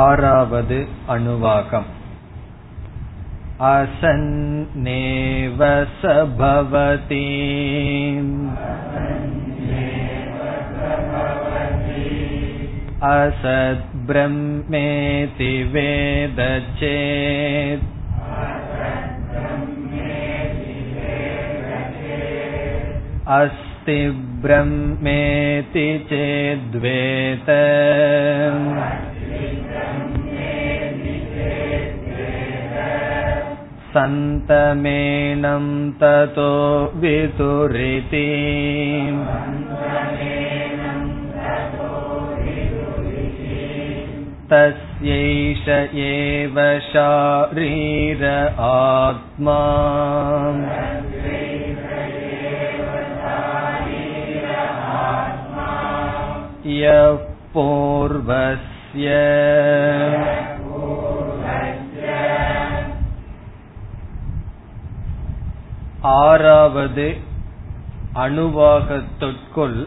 ஆறாவது அணுவாகம். அசன்னேவ சபவதி அசத் பிரம்மேதி வேதசேத் அஸ்தி பிரம்மேதி சேத்வேதம் சந்தமேனம் ததோ விதுரிதி தஸ்யைஷ ஏவ ஷரீர ஆத்மா யः பூர்வஸ்ய. ஆறாவது அணுவாகத்திற்குள்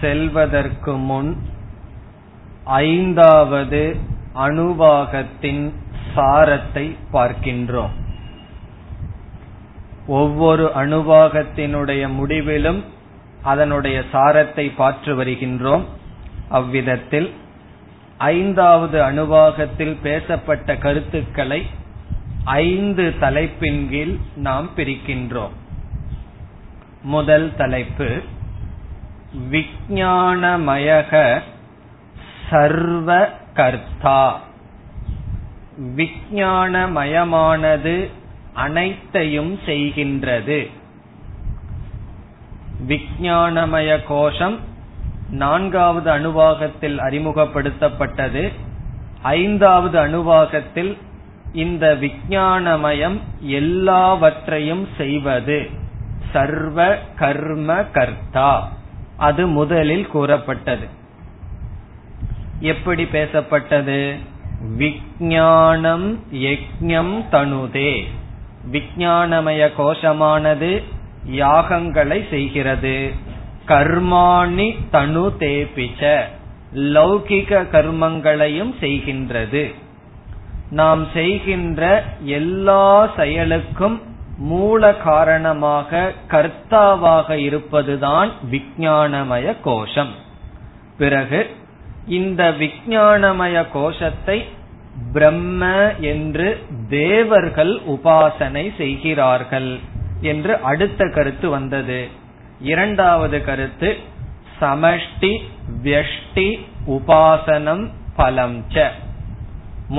செல்வதற்கு முன் ஐந்தாவது அணுவாகத்தின் சாரத்தை பார்க்கின்றோம். ஒவ்வொரு அணுவாகத்தினுடைய முடிவிலும் அதனுடைய சாரத்தை பார்த்து வருகின்றோம். அவ்விதத்தில் ஐந்தாவது அணுவாகத்தில் பேசப்பட்ட கருத்துக்களை ஐந்து தலைப்பின் கீழ் நாம் பிரிக்கின்றோம். முதல் தலைப்பு விஞ்ஞானமயக சர்வ கர்த்தா. விஞ்ஞானமயமானது அனைத்தையும் செய்கின்றது. விஞ்ஞானமய கோஷம் நான்காவது அணுவாகத்தில் அறிமுகப்படுத்தப்பட்டது. ஐந்தாவது அணுவாகத்தில் இந்த விஞ்ஞானமயம் எல்லாவற்றையும் செய்வது, சர்வ கர்ம கர்த்தா, அது முதலில் கூறப்பட்டது. எப்படி பேசப்பட்டது? விஞ்ஞானம் யஜ்ஞம் தனுதே. விஞ்ஞானமய கோஷமானது யாகங்களை செய்கிறது. கர்மாணி தனு தேபிச்ச, லௌகிக கர்மங்களையும் செய்கின்றது. நாம் செய்கின்ற எல்லா செயலுக்கும் மூல காரணமாக கர்த்தாவாக இருப்பதுதான் விஞ்ஞானமய கோஷம். பிறகு இந்த விஞ்ஞானமய கோஷத்தை பிரம்ம என்று தேவர்கள் உபாசனை செய்கிறார்கள் என்று அடுத்த கருத்து வந்தது. இரண்டாவது கருத்து சமஷ்டி வியஷ்டி உபாசனம் பலம் ச.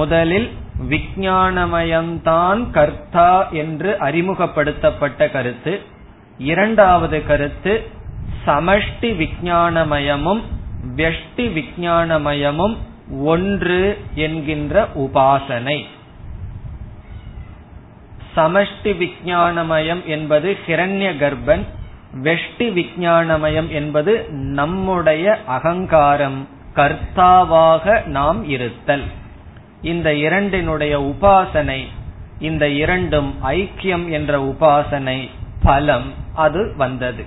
முதலில் விஞ்ஞானமயம்தான் கர்த்தா என்று அறிமுகப்படுத்தப்பட்ட கருத்து. இரண்டாவது கருத்து சமஷ்டி விஞ்ஞானமயமும் வியஷ்டி விஞ்ஞானமயமும் ஒன்று என்கின்ற உபாசனை. சமஷ்டி விஞ்ஞானமயம் என்பது ஹிரண்ய கர்ப்பன், வெஷ்டி விஞ்ஞானமயம் என்பது நம்முடைய அகங்காரம், கர்த்தாவாக நாம் இருத்தல். இந்த இரண்டினுடைய உபாசனை, இந்த இரண்டும் ஐக்கியம் என்ற உபாசனை பலம் அது வந்தது.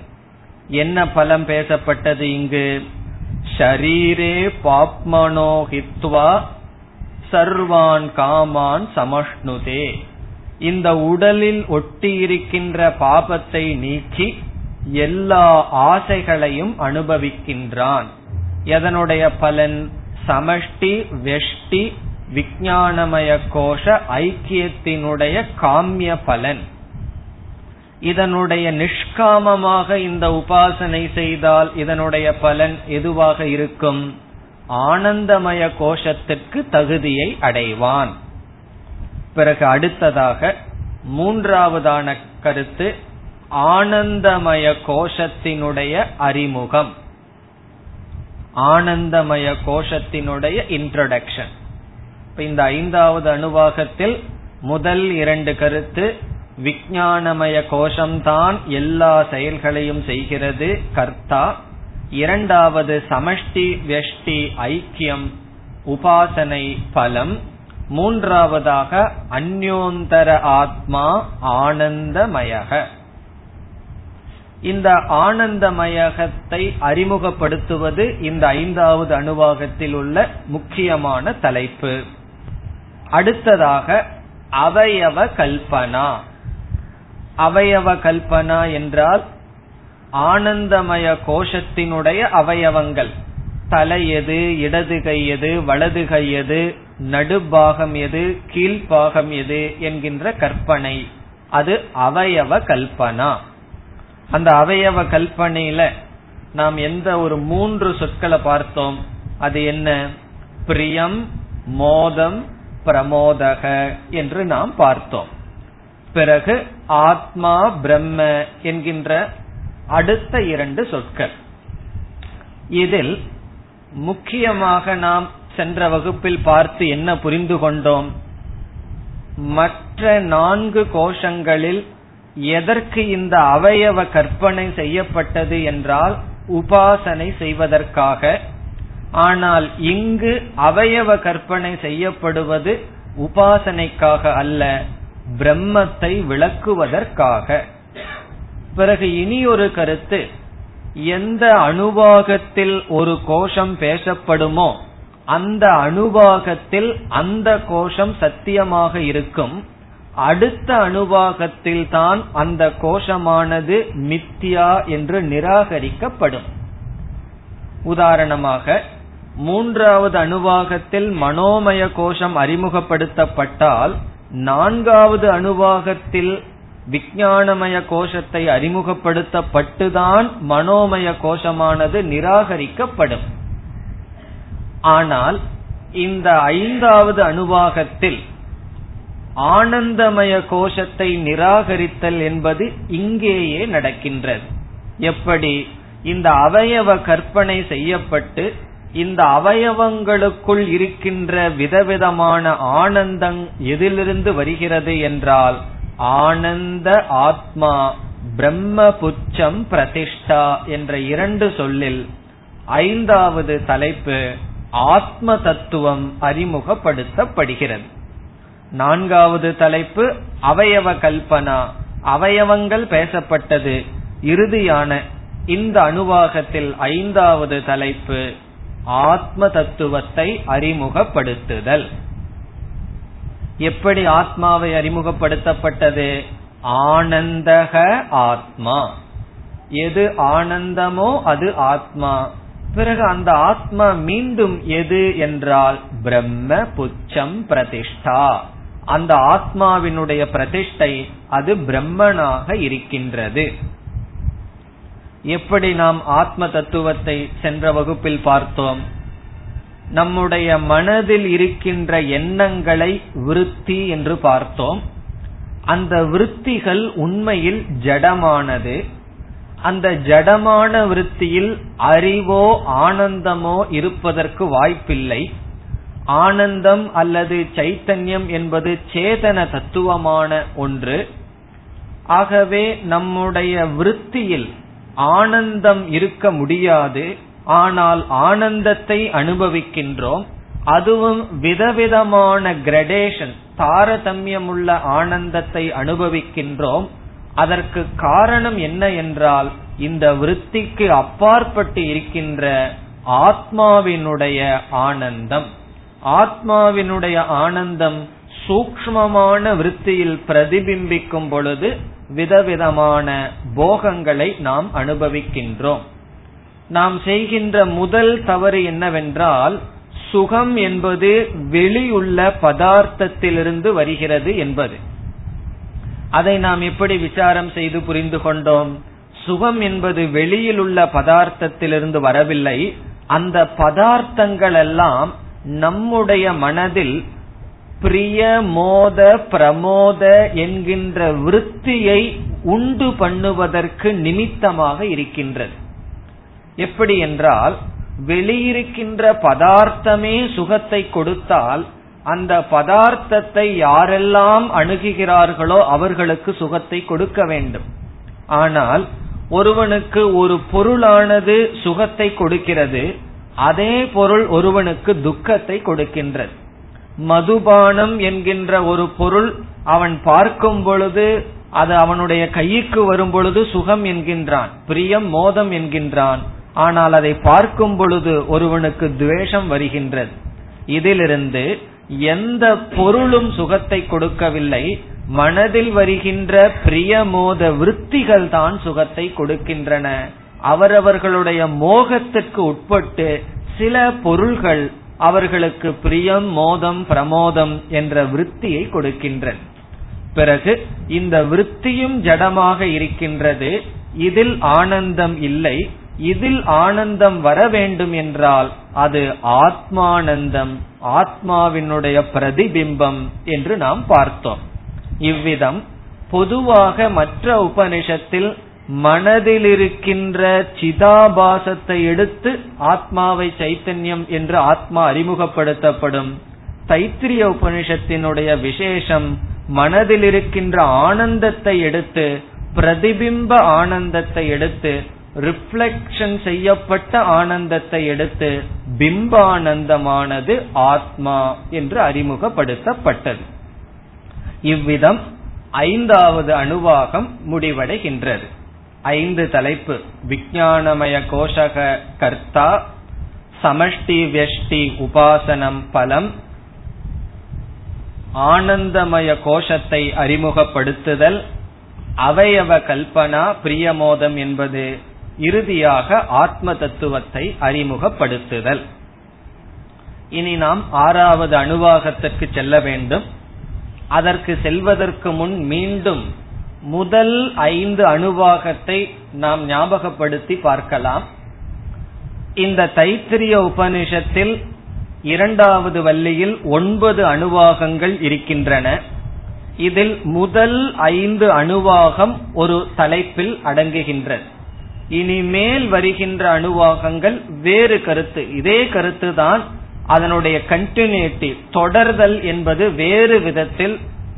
என்ன பலம் பேசப்பட்டது இங்கு? ஷரீரே பாப்மனோ ஹித்வா சர்வான் காமான் சமஷ்ணுதே. இந்த உடலில் ஒட்டியிருக்கின்ற பாபத்தை நீக்கி எல்லா ஆசைகளையும் அனுபவிக்கின்றான். எதனுடைய பலன்? சமஷ்டி வெஷ்டி விஞ்ஞானமய கோஷ ஐக்கியத்தினுடைய காமிய பலன். இதனுடைய நிஷ்காமமாக இந்த உபாசனை செய்தால் இதனுடைய பலன் எதுவாக இருக்கும்? ஆனந்தமய கோஷத்திற்கு தகுதியை அடைவான். பிறகு அடுத்ததாக மூன்றாவதான கருத்து ஆனந்தமய கோஷத்தினுடைய அறிமுகம், ஆனந்தமய கோஷத்தினுடைய இன்ட்ரோடக்ஷன். இந்த ஐந்தாவது அணுவாகத்தில் முதல் இரண்டு கருத்து விஞ்ஞானமய கோஷம்தான் எல்லா செயல்களையும் செய்கிறது, கர்த்தா. இரண்டாவது சமஷ்டி வெஷ்டி ஐக்கியம் உபாசனை பலம். மூன்றாவதாக அந்யோந்தர ஆத்மா ஆனந்தமயக. இந்த ஆனந்தமயத்தை அறிமுகப்படுத்துவது இந்த ஐந்தாவது அணுவாகத்தில் உள்ள முக்கியமான தலைப்பு. அடுத்ததாக அவயவ கல்பனா. அவயவ கல்பனா என்றால் ஆனந்தமய கோஷத்தினுடைய அவயவங்கள், தலை எது, இடது கை எது, வலது கை எது, நடுபாகம் எது, கீழ்பாகம் எது என்கின்ற கற்பனை, அது அவயவ கல்பனா. அந்த அவயவ கல்பனையில நாம் எந்த ஒரு 3 சொற்களை பார்த்தோம், அது என்ன? பிரியம், மோதம், பிரமோதக என்று நாம் பார்த்தோம். பிறகு ஆத்மா, பிரம்ம என்கின்ற அடுத்த 2 சொற்கள். இதில் முக்கியமாக நாம் சென்ற வகுப்பில் பார்த்து என்ன புரிந்து கொண்டோம்? மற்ற 4 கோஷங்களில் எதற்கு இந்த அவயவ கற்பனை செய்யப்பட்டது என்றால் உபாசனை செய்வதற்காக. ஆனால் இங்கு அவயவ கற்பனை செய்யப்படுவது உபாசனைக்காக அல்ல, பிரம்மத்தை விளக்குவதற்காக. பிறகு இனி ஒரு கருத்து, எந்த அணுவாகத்தில் ஒரு கோஷம் பேசப்படுமோ அந்த அணுவாகத்தில் அந்த கோஷம் சத்தியமாக இருக்கும், அடுத்த அணுவாகத்தில் தான் அந்த கோஷமானது மித்யா என்று நிராகரிக்கப்படும். உதாரணமாக 3வது அணுவாகத்தில் மனோமய கோஷம் அறிமுகப்படுத்தப்பட்டால் 4வது அணுவாகத்தில் விஞ்ஞானமய கோஷத்தை அறிமுகப்படுத்தப்பட்டுதான் மனோமய கோஷமானது நிராகரிக்கப்படும். ஆனால் இந்த 5வது அணுவாகத்தில் ஆனந்தமய கோஷத்தை நிராகரித்தல் என்பது இங்கேயே நடக்கின்றது. எப்படி? இந்த அவயவ கற்பனை செய்யப்பட்டு இந்த அவயவங்களுக்குள் இருக்கின்ற விதவிதமான ஆனந்தம் எதிலிருந்து வருகிறது என்றால் ஆனந்த ஆத்மா பிரம்ம புச்சம் பிரதிஷ்டா என்ற 2 சொல்லில் 5வது தலைப்பு ஆத்ம தத்துவம் அறிமுகப்படுத்தப்படுகிறது. 4வது தலைப்பு அவயவ கல்பனா, அவயவங்கள் பேசப்பட்டது. இறுதியான இந்த அணுவாகத்தில் 5வது தலைப்பு ஆத்ம தத்துவத்தை அறிமுகப்படுத்துதல். எப்படி ஆத்மாவை அறிமுகப்படுத்தப்பட்டது? ஆனந்தக ஆத்மா, எது ஆனந்தமோ அது ஆத்மா. பிறகு அந்த ஆத்மா மீண்டும் எது என்றால் பிரம்ம புச்சம் பிரதிஷ்டா, அந்த ஆத்மாவினுடைய பிரதிஷ்டை, அது பிரம்மனாக இருக்கின்றது. எப்படி நாம் ஆத்ம தத்துவத்தை சென்ற வகுப்பில் பார்த்தோம்? நம்முடைய மனதில் இருக்கின்ற எண்ணங்களை விருத்தி என்று பார்த்தோம். அந்த விருத்திகள் உண்மையில் ஜடமானது. அந்த ஜடமான விருத்தியில் அறிவோ ஆனந்தமோ இருப்பதற்கு வாய்ப்பில்லை. ஆனந்தம் அல்லது சைத்தன்யம் என்பது சேதன தத்துவமான ஒன்று. ஆகவே நம்முடைய விருத்தியில் ஆனந்தம் இருக்க முடியாது. ஆனால் ஆனந்தத்தை அனுபவிக்கின்றோம். அதுவும் விதவிதமான கிரடேஷன், தாரதமியம் உள்ள ஆனந்தத்தை அனுபவிக்கின்றோம். அதற்கு காரணம் என்ன என்றால் இந்த விருத்திக்கு அப்பாற்பட்டு இருக்கின்ற ஆத்மாவினுடைய ஆனந்தம். ஆத்மாவினுடைய ஆனந்தம் சூக்ஷ்மமான விருத்தியில் பிரதிபிம்பிக்கும் பொழுது விதவிதமான போகங்களை நாம் அனுபவிக்கின்றோம். நாம் செய்கின்ற முதல் தவறு என்னவென்றால் சுகம் என்பது வெளியுள்ள பதார்த்தத்திலிருந்து வருகிறது என்பது. அதை நாம் எப்படி விசாரம் செய்து புரிந்து கொண்டோம்? சுகம் என்பது வெளியில் உள்ள பதார்த்தத்திலிருந்து வரவில்லை. அந்த பதார்த்தங்கள் எல்லாம் நம்முடைய மனதில் பிரிய, மோத, பிரமோத என்கின்ற விருத்தியை உண்டு பண்ணுவதற்கு நிமித்தமாக இருக்கின்றது. எப்படி என்றால் வெளியிருக்கின்ற பதார்த்தமே சுகத்தை கொடுத்தால் அந்த பதார்த்தத்தை யாரெல்லாம் அணுகுகிறார்களோ அவர்களுக்கு சுகத்தை கொடுக்க வேண்டும். ஆனால் ஒருவனுக்கு ஒரு பொருளானது சுகத்தை கொடுக்கிறது, அதே பொருள் ஒருவனுக்கு துக்கத்தை கொடுக்கின்றது. மதுபானம் என்கின்ற ஒரு பொருள் அவன் பார்க்கும் பொழுது அது அவனுடைய கைக்கு வரும் பொழுது சுகம் என்கின்றான், பிரியம் மோதம் என்கின்றான். ஆனால் அதை பார்க்கும் பொழுது ஒருவனுக்கு துவேஷம் வருகின்றது. இதிலிருந்து எந்த பொருளும் சுகத்தை கொடுக்கவில்லை, மனதில் வருகின்ற பிரியமோத விருத்திகள் தான் சுகத்தை கொடுக்கின்றன. அவரவர்களுடைய மோகத்திற்கு உட்பட்டு சில பொருள்கள் அவர்களுக்கு பிரியம் மோதம் பிரமோதம் என்ற விருத்தியை கொடுக்கின்றன. பிறகு இந்த விருத்தியும் ஜடமாக இருக்கின்றது, இதில் ஆனந்தம் இல்லை. இதில் ஆனந்தம் வர வேண்டும் என்றால் அது ஆத்மானந்தம், ஆத்மாவினுடைய பிரதிபிம்பம் என்று நாம் பார்த்தோம். இவ்விதம் பொதுவாக மற்ற உபனிஷத்தில் மனதில் இருக்கின்ற சிதாபாசத்தை எடுத்து ஆத்மாவை சைத்தன்யம் என்று ஆத்மா அறிமுகப்படுத்தப்படும். தைத்திரிய உபனிஷத்தினுடைய விசேஷம் மனதில் இருக்கின்ற ஆனந்தத்தை எடுத்து, பிரதிபிம்ப ஆனந்தத்தை எடுத்து, ரிஃப்ளெக்ஷன் செய்யப்பட்ட ஆனந்தத்தை எடுத்து பிம்பானந்தமானது ஆத்மா என்று அறிமுகப்படுத்தப்பட்டது. இவ்விதம் ஐந்தாவது அணுவாகம் முடிவடைகின்றது. ஐந்து தலைப்பு: விஞ்ஞானமய கோஷக கர்த்தா, சமஷ்டி வியஷ்டி உபாசனம் பலம், ஆனந்தமய கோஷத்தை அறிமுகப்படுத்துதல், அவயவ கல்பனா பிரியமோதம் என்பது, இறுதியாக ஆத்ம தத்துவத்தை அறிமுகப்படுத்துதல். இனி நாம் ஆறாவது அணுவாகத்திற்கு செல்ல வேண்டும். அதற்கு செல்வதற்கு முன் மீண்டும் முதல் ஐந்து அணுவாகத்தை நாம் ஞாபகப்படுத்தி பார்க்கலாம். இந்த தைத்திரிய உபனிஷத்தில் இரண்டாவது வள்ளியில் 9 அணுவாகங்கள் இருக்கின்றன. இதில் முதல் 5 அணுவாகம் ஒரு தலைப்பில் அடங்குகின்றது. இனிமேல் வருகின்ற அணுவாகங்கள் வேறு கருத்து, இதே கருத்து தான், அதனுடைய கண்டினியூட்டி, தொடர்தல் என்பது வேறு விதத்தில்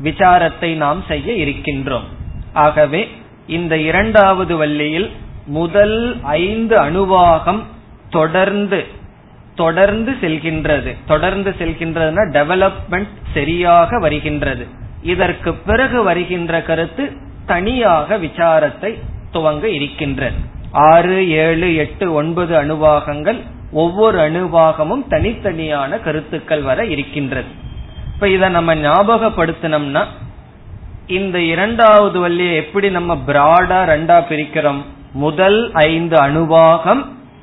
விசாரத்தை நாம் செய்ய இருக்கின்றோம். ஆகவே இந்த இரண்டாவது வள்ளியில் முதல் 5 அணுவாகம் தொடர்ந்து செல்கின்றதுன்னா டெவலப்மெண்ட் சரியாக வருகின்றது. இதற்கு பிறகு வருகின்ற கருத்து தனியாக விசாரத்தை துவங்க இருக்கின்றது. 6, 7, 8, 9 அணுவாகங்கள், ஒவ்வொரு அணுவாகமும் தனித்தனியான கருத்துக்கள் வர இருக்கின்றது. இப்ப இத நம்ம ஞாபகப்படுத்தினோம்னா, இந்த இரண்டாவது வள்ளியை எப்படி நம்ம பிராடா ரெண்டா பிரிக்கிறோம்? முதல் 5 அணுவாகம்,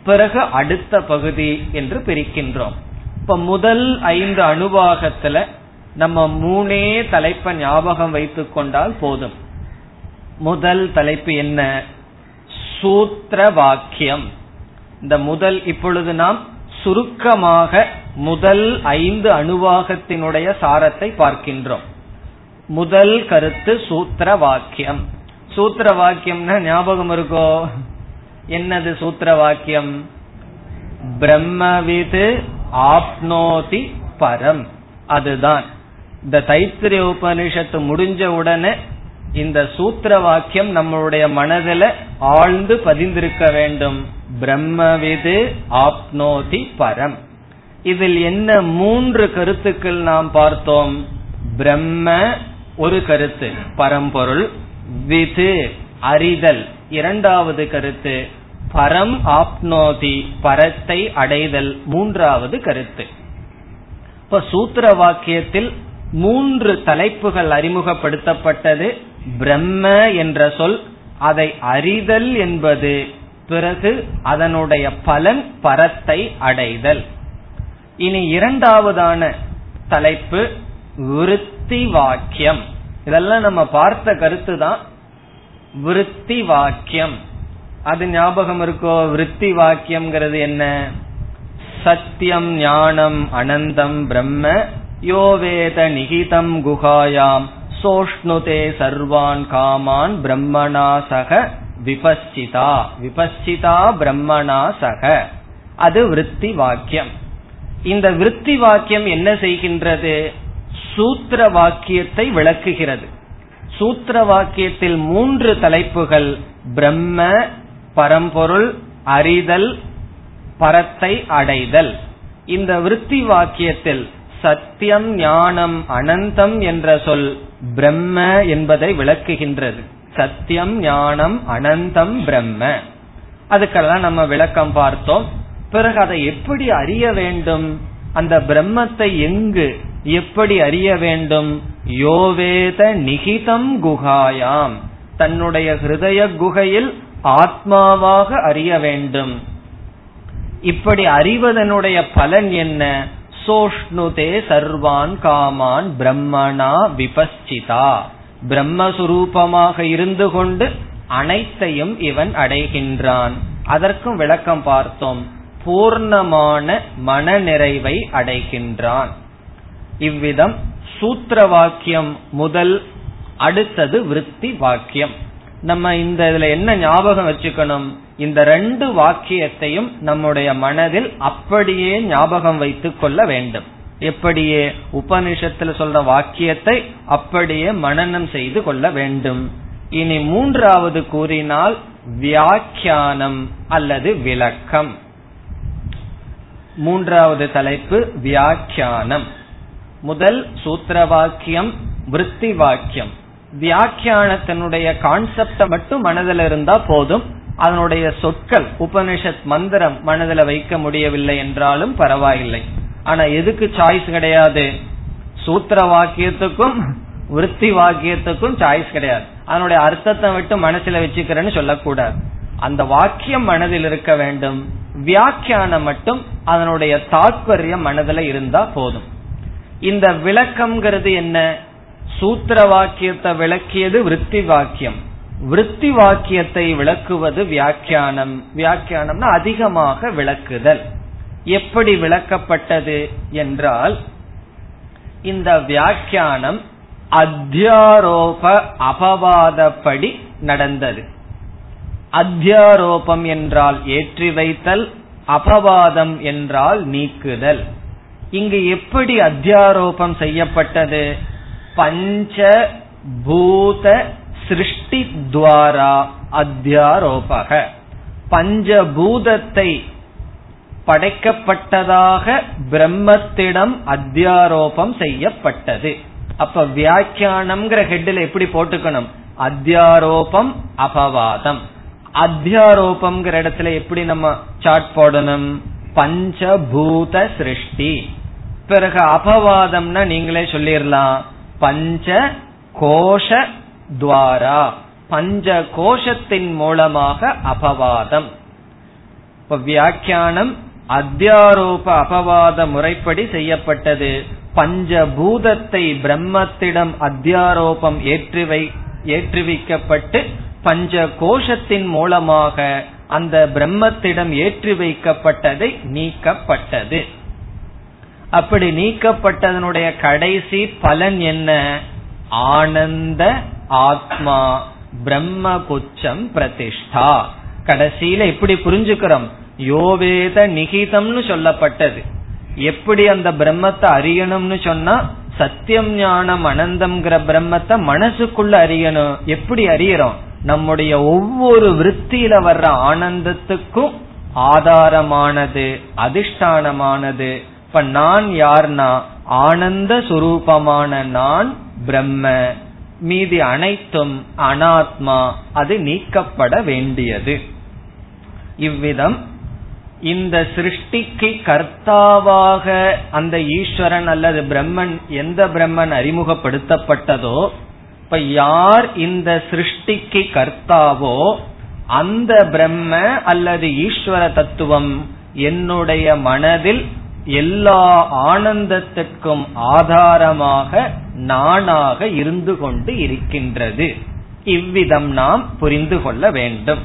பிறகு அடுத்த பகுதி என்று பிரிக்கின்றோம். இப்ப முதல் 5 அணுவாகத்துல நம்ம 3 தலைப்பை ஞாபகம் வைத்துக் கொண்டால் போதும். முதல் தலைப்பு என்ன? சூத்திர வாக்கியம். இந்த முதல், இப்பொழுது நாம் சுருக்கமாக முதல் 5 அணுவாகத்தினுடைய சாரத்தை பார்க்கின்றோம். முதல் கருத்து சூத்திர வாக்கியம். சூத்திர வாக்கியம்னா ஞாபகம் இருக்கோ? என்னது சூத்திர வாக்கியம்? பிரம்மவிது ஆப்னோதி பரம். அதுதான் இந்த தைத்திரிய உபனிஷத்து முடிஞ்ச உடனே இந்த சூத்திர வாக்கியம் நம்மளுடைய மனதில் ஆழ்ந்து பதிந்திருக்க வேண்டும். பிரம்மவிது ஆப்னோதி பரம். இதில் என்ன 3 கருத்துக்கள் நாம் பார்த்தோம்? பிரம்ம ஒரு கருத்து, பரம்பொருள். விது அறிதல், இரண்டாவது கருத்து. பரம் ஆப்னோதி, பரத்தை அடைதல், மூன்றாவது கருத்து. இப்ப சூத்திர வாக்கியத்தில் 3 தலைப்புகள் அறிமுகப்படுத்தப்பட்டது. பிரம்ம என்ற சொல், அதை அறிதல் என்பது, பிறகு அதனுடைய பலன் பரத்தை அடைதல். இனி இரண்டாவதான தலைப்பு விருத்தி வாக்கியம். இதெல்லாம் நம்ம பார்த்த கருத்து தான் விருத்தி வாக்கியம். அது ஞாபகம் இருக்கோ? விருத்தி வாக்கியம்ங்கிறது என்ன? சத்தியம் ஞானம் அனந்தம் பிரம்ம யோவேத நிகிதம் குஹாயாம் சோஷ்ணுதே சர்வான் காமான் பிரம்மணா சக விபஸ்சிதா விபஸ்சிதா பிரம்மணா சக. அது விருத்தி வாக்கியம். இந்த விருத்தி வாக்கியம் என்ன செய்கின்றது? சூத்திர வாக்கியத்தை விளக்குகிறது. சூத்திர வாக்கியத்தில் 3 தலைப்புகள்: பிரம்ம பரம்பொருள், அறிதல், பரத்தை அடைதல். இந்த விருத்தி வாக்கியத்தில் சத்தியம் ஞானம் அனந்தம் என்ற சொல் பிரம்ம என்பதை விளக்குகின்றது. சத்தியம், ஞானம், அனந்தம், பிரம்ம. அதுக்கெல்லாம் நம்ம விளக்கம் பார்த்தோம். பிறகு அதை எப்படி அறிய வேண்டும்? அந்த பிரம்மத்தை எங்கு எப்படி அறிய வேண்டும்? யோவேத நிகிதம் குகாயாம், தன்னுடைய ஹிருதய குகையில் ஆத்மாவாக அறிய வேண்டும். இப்படி அறிவதனுடைய பலன் என்ன? சோஷ்ணுதே சர்வான் காமான் பிரம்மணா விபஸ்சிதா, பிரம்மஸ்வரூபமாக இருந்து கொண்டு அனைத்தையும் இவன் அடைகின்றான். அதற்கும் விளக்கம் பார்த்தோம். பூர்ணமான மன நிறைவை அடைகின்றான். இவ்விதம் சூத்திர வாக்கியம் முதல், அடுத்தது விருத்தி வாக்கியம். நம்ம இந்த இதுல என்ன ஞாபகம் வச்சுக்கணும்? இந்த ரெண்டு வாக்கியத்தையும் நம்முடைய மனதில் அப்படியே ஞாபகம் வைத்துக் கொள்ள வேண்டும். எப்படியே உபனிஷத்துல சொல்ற வாக்கியத்தை அப்படியே மனனம் செய்து கொள்ள வேண்டும். இனி மூன்றாவது கூறினால் வியாக்கியானம் அல்லது விளக்கம். மூன்றாவது தலைப்பு வியாக்கியானம். முதல் சூத்திர வாக்கியம், விருத்தி வாக்கியம். வியாக்கியானத்தினுடைய கான்செப்ட மட்டும் மனதில் இருந்தா போதும். அதனுடைய சொற்கள், உபனிஷத் மந்திரம் மனதில் வைக்க முடியவில்லை என்றாலும் பரவாயில்லை. ஆனா எதுக்கு சாய்ஸ் கிடையாது? சூத்திர வாக்கியத்துக்கும் விருத்தி வாக்கியத்துக்கும் சாய்ஸ் கிடையாது. அதனுடைய அர்த்தத்தை மட்டும் மனசுல வச்சுக்கிறேன்னு சொல்லக்கூடாது. அந்த வாக்கியம் மனதில் இருக்க வேண்டும். வியாக்கியானம் மட்டும் அதனுடைய தாற்பயம் மனதில் இருந்தா போதும். இந்த விளக்கம்ங்கிறது என்ன? சூத்திர வாக்கியத்தை விளக்கியது விருத்தி வாக்கியம். விருத்தி வாக்கியத்தை விளக்குவது வியாக்கியானம். வியாக்கியானம்னா அதிகமாக விளக்குதல். எப்படி விளக்கப்பட்டது என்றால், இந்த வியாக்கியானம் அத்தியாரோப அபவாதப்படி நடந்தது. அத்தியாரோபம் என்றால் ஏற்றி வைத்தல், அபவாதம் என்றால் நீக்குதல். இங்கு எப்படி அத்தியாரோபம் செய்யப்பட்டது? பஞ்ச பூத சிருஷ்டி துவாரா அத்தியாரோபக, பஞ்சபூதத்தை படைக்கப்பட்டதாக பிரம்மத்திடம் அத்தியாரோபம் செய்யப்பட்டது. அப்ப வியாக்கியானம்ங்கிற ஹெட்ல எப்படி போட்டுக்கணும்? அத்தியாரோபம் அபவாதம். அத்தியாரோபம்ங்கிற இடத்துல எப்படி நம்ம சார்ட் போடணும்? பஞ்சபூத சிருஷ்டி. பிறகு அபவாதம்னா நீங்களே சொல்லிடலாம், பஞ்ச கோஷ துவாரா, பஞ்ச கோஷத்தின் மூலமாக அபவாதம். இப்ப வியாக்கியானம் அத்தியாரோப அபவாத முறைப்படி செய்யப்பட்டது. பஞ்சபூதத்தை பிரம்மத்திடம் அத்தியாரோபம் ஏற்றுவிக்கப்பட்டு பஞ்ச கோஷத்தின் மூலமாக அந்த பிரம்மத்திடம் ஏற்றி வைக்கப்பட்டதை நீக்கப்பட்டது. அப்படி நீக்கப்பட்டதனுடைய கடைசி பலன் என்ன? ஆனந்த ஆத்மா பிரம்ம புச்சம் பிரதிஷ்டா. கடைசியில எப்படி புரிஞ்சுக்கிறோம்? யோவேத நிகிதம்னு சொல்லப்பட்டது. எப்படி அந்த பிரம்மத்தை அறியணும்னு சொன்னா, சத்தியம் ஞானம் அனந்தம்ங்கிற பிரம்மத்தை மனசுக்குள்ள அறியணும். எப்படி அறியறோம்? நம்முடைய ஒவ்வொரு விருத்தியில வர்ற ஆனந்தத்துக்கும் ஆதாரமானது, அதிஷ்டானமானது. இப்ப நான் யார்னா ஆனந்த சுரூபமான நான் பிரம்ம, மீதி அனைத்தும் அனாத்மா, அது நீக்கப்பட வேண்டியது. இவ்விதம் இந்த சிருஷ்டிக்கு கர்த்தாவாக அந்த ஈஸ்வரன் அல்லது பிரம்மன், எந்த பிரம்மன் அறிமுகப்படுத்தப்பட்டதோ, இப்ப யார் இந்த சிருஷ்டிக்கு கர்த்தாவோ அந்த பிரம்ம அல்லது ஈஸ்வர தத்துவம் என்னுடைய மனதில் எல்லா ஆனந்தத்திற்கும் ஆதாரமாக நானாக இருந்து கொண்டு இருக்கின்றது. இவ்விதம் நாம் புரிந்து கொள்ள வேண்டும்.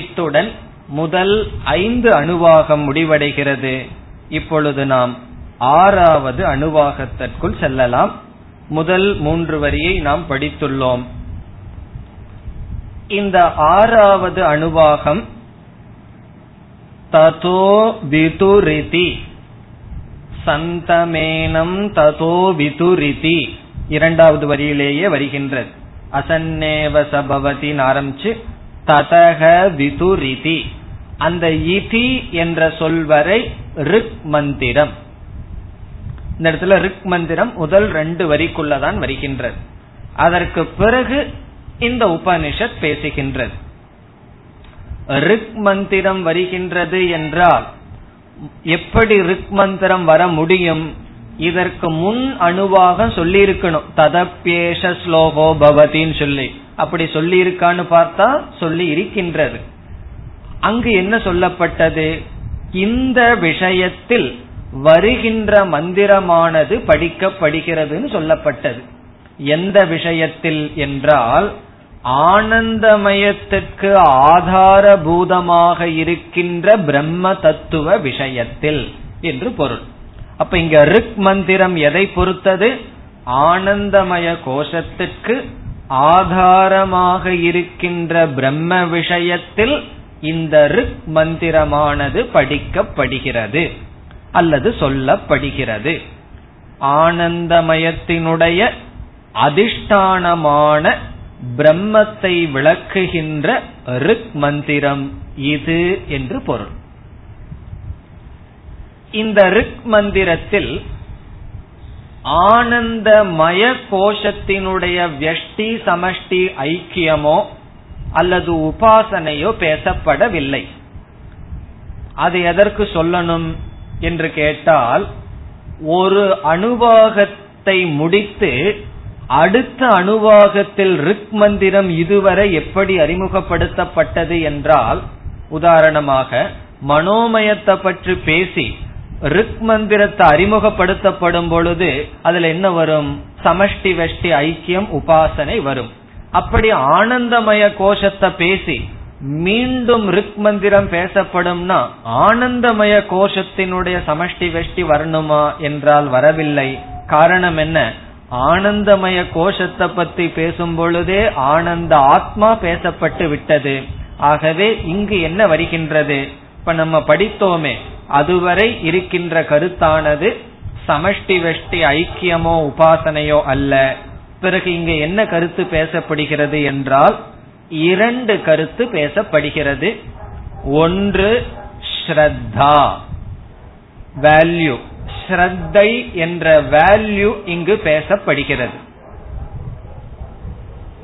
இத்துடன் முதல் 5 அணுவாகம் முடிவடைகிறது. இப்பொழுது நாம் 6வது அணுவாகத்திற்குள் செல்லலாம். முதல் 3 வரியை நாம் படித்துள்ளோம். இந்த 6வது அணுவாகம் ததோ விதுரிதி சந்தமேனம் ததோ விதுரிதி, 2வது வரியிலேயே வருகின்றது. அசன்னேவசபவதின் ஆரம்பிச்சு ததஹ விதுரிதி, அந்த இதி என்ற சொல்வரை ரிக் மந்திரம். இந்த இடத்துல ரிக் மந்திரம் முதல் 2 வரிக்குள்ளதான் வருகின்றது. அதற்கு பிறகு இந்த உபனிஷத் பேசுகின்றது. ரிக் மந்திரம் வருகின்றது என்றால் எப்படி ரிக் மந்திரம் வர முடியும்? இதற்கு முன் அணுவாக சொல்லியிருக்கணும், ததப்யேஷ ஸ்லோகோ பவதின்னு சொல்லி. அப்படி சொல்லி இருக்கான்னு பார்த்தா சொல்லி இருக்கின்றது. அங்கு என்ன சொல்லப்பட்டது? இந்த விஷயத்தில் வருகின்ற மந்திரமானது படிக்கப்படுகிறதுன்னு சொல்லப்பட்டது. எந்த விஷயத்தில் என்றால், ஆனந்தமயத்திற்கு ஆதாரபூதமாக இருக்கின்ற பிரம்ம தத்துவ விஷயத்தில் என்று பொருள். அப்ப இங்க ரிக் மந்திரம் எதை பொறுத்தது? ஆனந்தமய கோஷத்துக்கு ஆதாரமாக இருக்கின்ற பிரம்ம விஷயத்தில் இந்த ரிக் மந்திரமானது படிக்கப்படுகிறது அல்லது சொல்லப்படுகிறது. ஆனந்தமயத்தினுடைய அதிஷ்டானமான பிரம்மத்தை விளக்குகின்ற ரிக் மந்திரம் இது என்று பொருள். இந்த ரிக் மந்திரத்தில் ஆனந்தமய கோஷத்தினுடைய வியஷ்டி சமஷ்டி ஐக்கியமோ அல்லது உபாசனையோ பேசப்படவில்லை. அது எதற்கு சொல்லணும் என்று கேட்டால், ஒரு அனுவாகத்தை முடித்து அடுத்த அணுவாகத்தில் ரிக் மந்திரம் இதுவரை எப்படி அறிமுகப்படுத்தப்பட்டது என்றால், உதாரணமாக மனோமயத்தை பற்றி பேசி ரிக் மந்திரத்தை அறிமுகப்படுத்தப்படும் பொழுது அதுல என்ன வரும்? சமஷ்டி வெஷ்டி ஐக்கியம் உபாசனை வரும். அப்படி ஆனந்தமய கோஷத்தை பேசி மீண்டும் ரிக் மந்திரம் பேசப்படும்னா ஆனந்தமய கோஷத்தினுடைய சமஷ்டி வெஷ்டி வரணுமா என்றால் வரவில்லை. காரணம் என்ன? ஆனந்தமய கோஷத்தை பத்தி பேசும் பொழுதே ஆனந்த ஆத்மா பேசப்பட்டு விட்டது. ஆகவே இங்கு என்ன வருகின்றது? இப்ப நம்ம படித்தோமே, அதுவரை இருக்கின்ற கருத்தானது சமஷ்டி வெஷ்டி ஐக்கியமோ உபாசனையோ அல்ல. பிறகு இங்கு என்ன கருத்து பேசப்படுகிறது என்றால், இரண்டு கருத்து பேசப்படுகிறது. ஒன்று ஸ்ரத்தா, வேல்யூ. ஸ்ரத்தை என்ற வேல்யூ இங்கு பேசப்படுகிறது.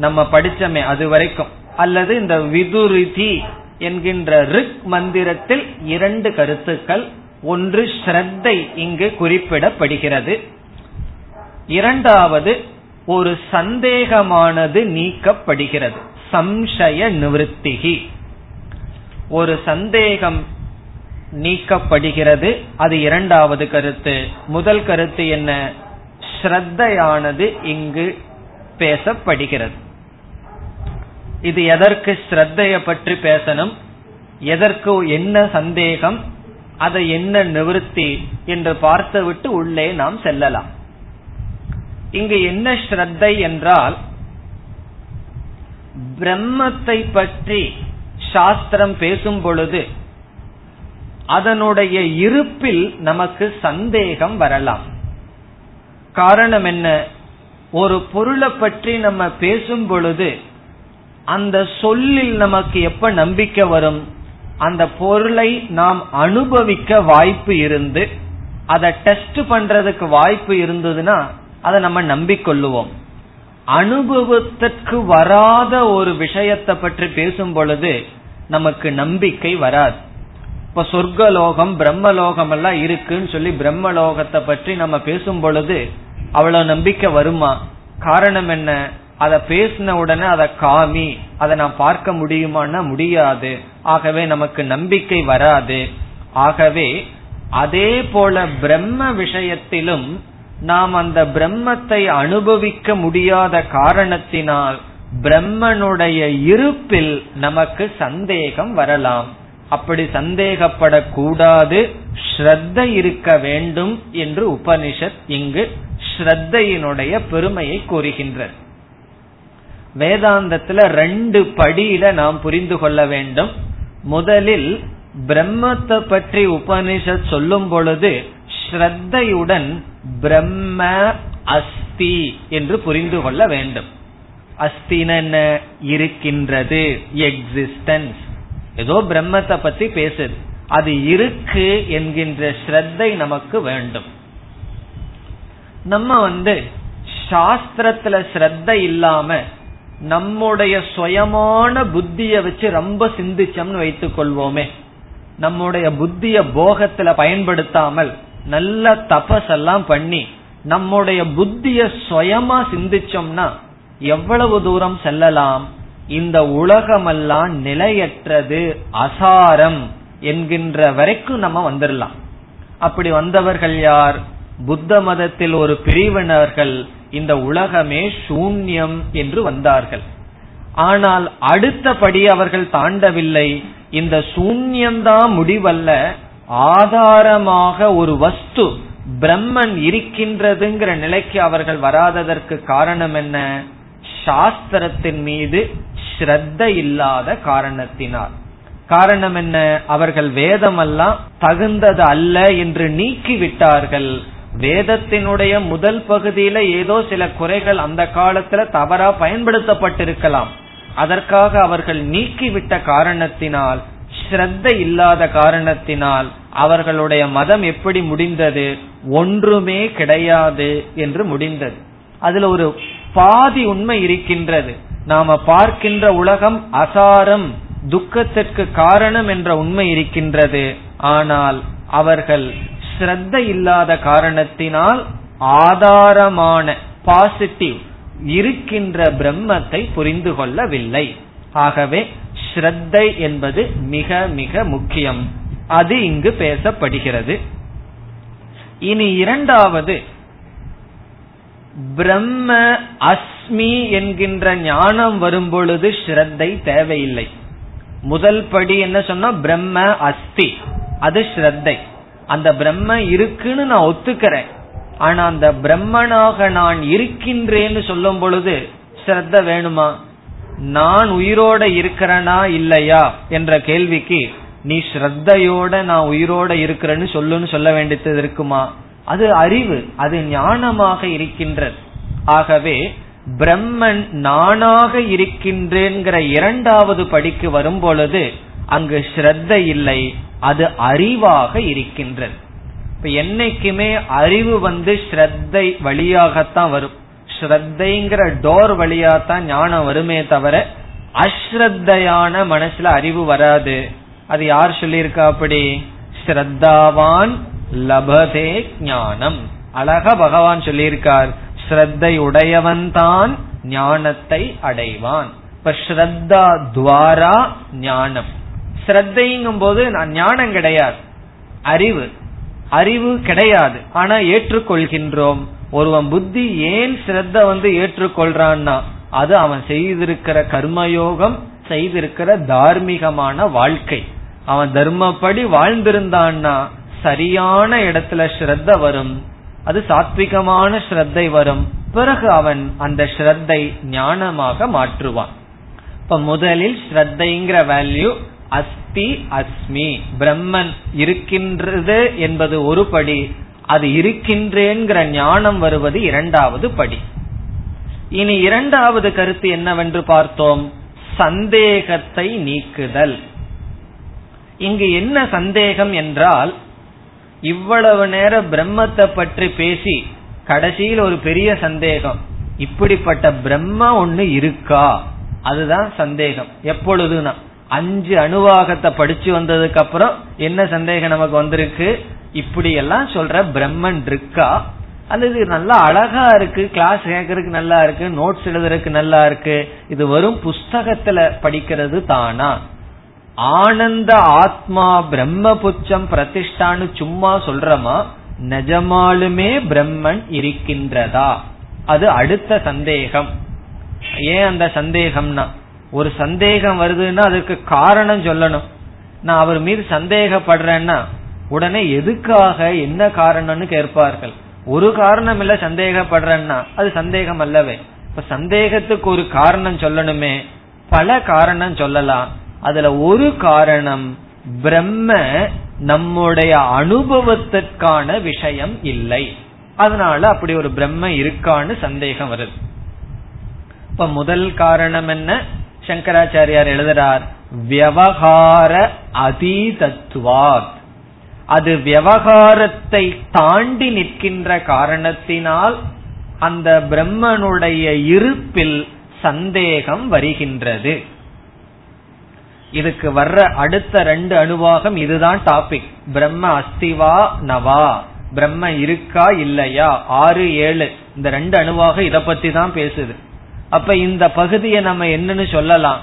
நம்ம படிச்சமே அது வரைக்கும், அல்லது இந்த விதுரிதி என்கின்ற ரிக் மந்திரத்தில் இரண்டு கருத்துக்கள். ஒன்று ஸ்ரத்தை இங்கு குறிப்பிடப்படுகிறது. இரண்டாவது ஒரு சந்தேகமானது நீக்கப்படுகிறது, சம்சய நிவர்த்திகி. ஒரு சந்தேகம் நீக்கப்படுகிறது, அது இரண்டாவது கருத்து. முதல் கருத்து என்ன? ஸ்ரத்தையானது இங்கு பேசப்படுகிறது. இது எதற்கு ஸ்ரத்தைய பற்றி பேசணும், எதற்கு என்ன சந்தேகம், அதை என்ன நிவர்த்தி என்று பார்த்துவிட்டு உள்ளே நாம் செல்லலாம். இங்கு என்ன ஸ்ரத்தை என்றால், பிரம்மத்தை பற்றி சாஸ்திரம் பேசும் பொழுது அதனுடைய இருப்பில் நமக்கு சந்தேகம் வரலாம். காரணம் என்ன? ஒரு பொருளை பற்றி நம்ம பேசும் பொழுது அந்த சொல்லில் நமக்கு எப்ப நம்பிக்கை வரும்? அந்த பொருளை நாம் அனுபவிக்க வாய்ப்பு இருந்து அதை டெஸ்ட் பண்றதுக்கு வாய்ப்பு இருந்ததுன்னா அதை நம்ம நம்பிக்கொள்ளுவோம். அனுபவத்திற்கு வராத ஒரு விஷயத்தை பற்றி பேசும் பொழுது நமக்கு நம்பிக்கை வராது. இப்ப சொர்க்கலோகம் பிரம்மலோகம் எல்லாம் இருக்குன்னு சொல்லி பிரம்மலோகத்தை பற்றி நம்ம பேசும் பொழுது அவ்வளவு நம்பிக்கை வருமா? காரணம் என்ன? அதை பேசின உடனே அதை காமி, அதை நான் பார்க்க முடியுமான்னா முடியாது. ஆகவே நமக்கு நம்பிக்கை வராது. ஆகவே அதே போல பிரம்ம விஷயத்திலும் நாம் அந்த பிரம்மத்தை அனுபவிக்க முடியாத காரணத்தினால் பிரம்மனுடைய இருப்பில் நமக்கு சந்தேகம் வரலாம். அப்படி சந்தேகப்படக்கூடாது, ஸ்ரத்தை இருக்க வேண்டும் என்று உபனிஷத் இங்கு ஸ்ரத்தையினுடைய பெருமையை கூறுகின்றது. வேதாந்தத்துல ரெண்டு படியில நாம் புரிந்து கொள்ள வேண்டும். முதலில் பிரம்மத்தை பற்றி உபனிஷத் சொல்லும் பொழுது ஸ்ரத்தையுடன் பிரம்ம அஸ்தி என்று புரிந்து கொள்ள வேண்டும். அஸ்தின இருக்கின்றது, எக்ஸிஸ்டன்ஸ். ஏதோ பிரம்மத்தை பத்தி பேசுது, அது இருக்கு என்கின்ற ஸ்ரத்தை நமக்கு வேண்டும். நம்ம சாஸ்திரத்துல ஸ்ரத்த இல்லாம நம்முடைய சுயமான புத்திய வச்சு ரொம்ப சிந்திச்சோம்னு வைத்துக் கொள்வோமே, நம்முடைய புத்திய போகத்துல பயன்படுத்தாமல் நல்ல தபசெல்லாம் பண்ணி நம்முடைய புத்திய சுயமா சிந்திச்சோம்னா எவ்வளவு தூரம் செல்லலாம். இந்த உலகமெல்லாம் நிலையற்றது, அசாரம் என்கின்ற வரைக்கும் நம்ம வந்துடலாம். அப்படி வந்தவர்கள் யார்? புத்த மதத்தில் ஒரு பிரிவினர்கள் இந்த உலகமே சூன்யம் என்று வந்தார்கள். ஆனால் அடுத்தபடி அவர்கள் தாண்டவில்லை. இந்த சூன்யம்தான் முடிவல்ல, ஆதாரமாக ஒரு வஸ்து பிரம்மன் இருக்கின்றதுங்கிற நிலைக்கு அவர்கள் வராததற்கு காரணம் என்ன? சாஸ்திரத்தின் மீது ஸ்ரத்த இல்லாத காரணத்தினால். காரணம் என்ன? அவர்கள் வேதமெல்லாம் தகுந்தது அல்ல என்று நீக்கிவிட்டார்கள். வேதத்தினுடைய முதல் பகுதியில ஏதோ சில குறைகள் அந்த காலத்துல தவறா பயன்படுத்தப்பட்டிருக்கலாம், அதற்காக அவர்கள் நீக்கிவிட்ட காரணத்தினால், ஸ்ரத்த இல்லாத காரணத்தினால் அவர்களுடைய மதம் எப்படி முடிந்தது? ஒன்றுமே கிடையாது என்று முடிந்தது. அதுல ஒரு பாதி உண்மை இருக்கின்றது. நாம பார்க்கின்ற உலகம் அசாரம், துக்கத்திற்கு காரணம் என்ற உண்மை இருக்கின்றது. ஆனால் அவர்கள் ஸ்ரத்த இல்லாத காரணத்தினால் ஆதாரமான பாசிட்டிவ் இருக்கின்ற பிரம்மத்தை புரிந்து கொள்ளவில்லை. ஆகவே ஸ்ரத்தை என்பது மிக மிக முக்கியம். அது இங்கு பேசப்படுகிறது. இனி இரண்டாவது, பிரம்ம அஸ்மி என்கின்ற ஞானம் வரும் பொழுது ஸ்ரத்தை தேவையில்லை. முதல் படி என்ன சொன்னா, பிரம்ம அஸ்தி, அது ஸ்ரத்தை. அந்த பிரம்ம இருக்குன்னு நான் ஒத்துக்கிறேன். ஆனா அந்த பிரம்மனாக நான் இருக்கின்றேன்னு சொல்லும் பொழுது ஸ்ரத்த வேணுமா? நான் உயிரோட இருக்கிறனா இல்லையா என்ற கேள்விக்கு நீ ஸ்ரத்தையோட நான் உயிரோட இருக்கிறேன்னு சொல்லுன்னு சொல்ல வேண்டியது இருக்குமா? அது அறிவு, அது ஞானமாக இருக்கின்றது. ஆகவே பிரம்மன் நானாக இருக்கின்றேங்கிற இரண்டாவது படிக்கு வரும் பொழுது அங்கு ஸ்ரத்த இல்லை, அது அறிவாக இருக்கின்றது. இப்ப என்னைக்குமே அறிவு ஸ்ரத்தை வழியாகத்தான் வரும். ஸ்ரத்தைங்கிற டோர் வழியாத்தான் ஞானம் வருமே தவிர அஸ்ரத்தையான மனசுல அறிவு வராது. அது யார் சொல்லியிருக்கா? அப்படி ஸ்ரத்தாவான் லபதே ஞானம். அழகா பகவான் சொல்லியிருக்கார், ஸ்ரத்தை உடையவன் தான் ஞானத்தை அடைவான். இப்ப ஸ்ரத்தா துவாரா ஞானம். ஸ்ரத்தைங்கும் போது நான் ஞானம் கிடையாது, அறிவு, அறிவு கிடையாது, ஆனா ஏற்றுக்கொள்கின்றோம். ஒருவன் புத்தி ஏன் ஸ்ரத்த ஏற்றுக்கொள்றான்னா அது அவன் செய்திருக்கிற கர்மயோகம், செய்திருக்கிற தார்மீகமான வாழ்க்கை. அவன் தர்மப்படி வாழ்ந்திருந்தான்னா சரியான இடத்துல ஸ்ரத்த வரும், அது சாத்விகமான ஸ்ரத்தை வரும். பிறகு அவன் அந்த ஸ்ரத்தை ஞானமாக மாற்றுவான். இப்ப முதலில் ஸ்ரத்தைங்கிற வேல்யூ, அஸ்தி அஸ்மி, பிரம்மன் இருக்கின்றது என்பது ஒரு படி, அது இருக்கின்றேங்கிற ஞானம் வருவது இரண்டாவது படி. இனி இரண்டாவது கருத்து என்னவென்று பார்த்தோம், சந்தேகத்தை நீக்குதல். இங்கு என்ன சந்தேகம் என்றால், இவ்வளவு நேரம் பிரம்மத்தை பற்றி பேசி கடைசியில் ஒரு பெரிய சந்தேகம், இப்படிப்பட்ட பிரம்ம ஒண்ணு இருக்கா? அதுதான் சந்தேகம். எப்பொழுதுனா 5 அணுவாகத்தை படிச்சு வந்ததுக்கு அப்புறம் என்ன சந்தேகம் நமக்கு வந்திருக்கு? இப்படி எல்லாம் சொல்ற பிரம்மன் இருக்கா? அல்லது நல்லா அழகா இருக்கு, கிளாஸ் கேட்கறதுக்கு நல்லா இருக்கு, நோட்ஸ் எழுதுறதுக்கு நல்லா இருக்கு, இது வெறும் புஸ்தகத்துல படிக்கிறது தானா? ஆனந்த ஆத்மா பிரம்ம புச்சம் பிரதிஷ்டான்னு சும்மா சொல்றமா? நிஜமாலுமே பிரம்மன் இருக்கின்றதா? அது அடுத்த சந்தேகம். ஏன் அந்த சந்தேகம்னா, ஒரு சந்தேகம் வருதுன்னா அதுக்கு காரணம் சொல்லணும். நான் அவர் மீது சந்தேகப்படுறேன்னா உடனே எதுக்காக, என்ன காரணம்னு கேட்பார்கள். ஒரு காரணம் இல்ல சந்தேகப்படுறேன்னா அது சந்தேகம் அல்லவே. இப்ப சந்தேகத்துக்கு ஒரு காரணம் சொல்லணுமே, பல காரணம் சொல்லலாம். அதுல ஒரு காரணம், பிரம்ம நம்முடைய அனுபவத்திற்கான விஷயம் இல்லை, அதனால அப்படி ஒரு பிரம்ம இருக்கான்னு சந்தேகம் வருது. இப்ப முதல் காரணம் என்ன? சங்கராச்சாரியார் எழுதுறார், வியவகார அதீதத்துவாத், அது வியவகாரத்தை தாண்டி நிற்கின்ற காரணத்தினால் அந்த பிரம்மனுடைய இருப்பில் சந்தேகம் வருகின்றது. இதுக்கு வர்ற அடுத்த 2 அணுவாகம் இதுதான் டாபிக். பிரம்ம அஸ்திவா நவா, பிரம்ம இருக்கா இல்லையா, 6, 7 இந்த 2 அணுவாக இத பத்தி தான் பேசுது. அப்ப இந்த பகுதியை நம்ம என்னன்னு சொல்லலாம்,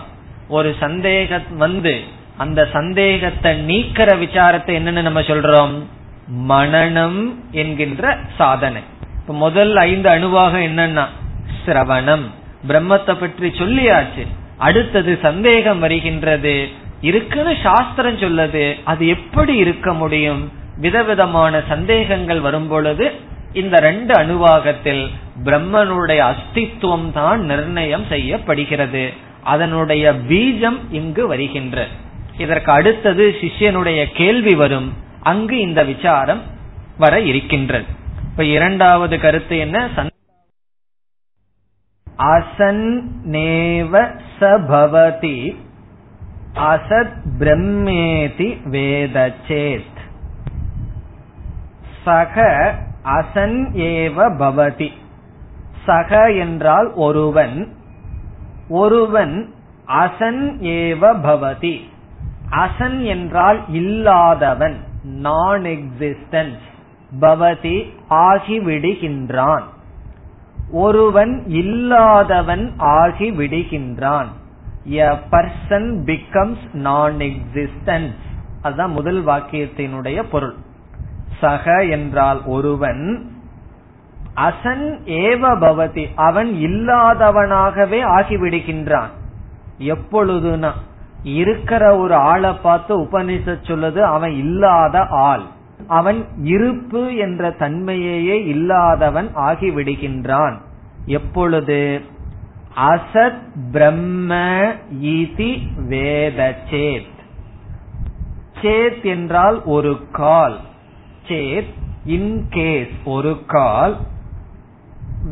ஒரு சந்தேகம் வந்து அந்த சந்தேகத்தை நீக்கிற விசாரத்தை என்னன்னு நம்ம சொல்றோம், மனனம் என்கின்ற சாதனை. இப்ப முதல் 5 அணுவாக என்னன்னா சிரவணம், பிரம்மத்தை பற்றி சொல்லியாச்சு. அடுத்தது சந்தேகம் வருகின்றது, இருக்குன்னு சாஸ்திரம் சொல்லுது, அது எப்படி இருக்க முடியும், விதவிதமான சந்தேகங்கள் வரும் பொழுது இந்த 2 அணுவாகத்தில் பிரம்மனுடைய அஸ்தித்துவம் தான் நிர்ணயம் செய்யப்படுகிறது. அதனுடைய பீஜம் இங்கு வருகின்ற. இதற்கு அடுத்தது சிஷ்யனுடைய கேள்வி வரும், அங்கு இந்த விசாரம் வர இருக்கின்றது. இப்ப 2வது கருத்து என்ன, அசன்னேவ சபவதி அசத் பிரம்மேதி வேதசேத் சக அசன் ஏவ பவதி. சக என்றால் ஒருவன், ஒருவன் அசன் ஏவ பவதி, அசன் என்றால் இல்லாதவன், நான் எக்ஸிஸ்டன்ஸ், பவதி ஆகிவிடுகின்றான், ஒருவன் இல்லாதவன் ஆகிவிடுகின்றான். A person becomes non-existent. அதுதான் முதல் வாக்கியத்தினுடைய பொருள். சக என்றால் ஒருவன், அசன் ஏவ பவதி அவன் இல்லாதவனாகவே ஆகிவிடுகின்றான். எப்பொழுதுனா இருக்கிற ஒரு ஆளை பார்த்து உபனிஷத் சொல்லுது அவன் இல்லாத ஆள், அவன் இருப்பு என்ற தன்மையே இல்லாதவன் ஆகிவிடுகின்றான். எப்பொழுது அசத் பிரம்ம ஈதி வேதசேத். சேத் என்றால் ஒரு கால், சேத் இன்கேஸ் ஒரு கால்,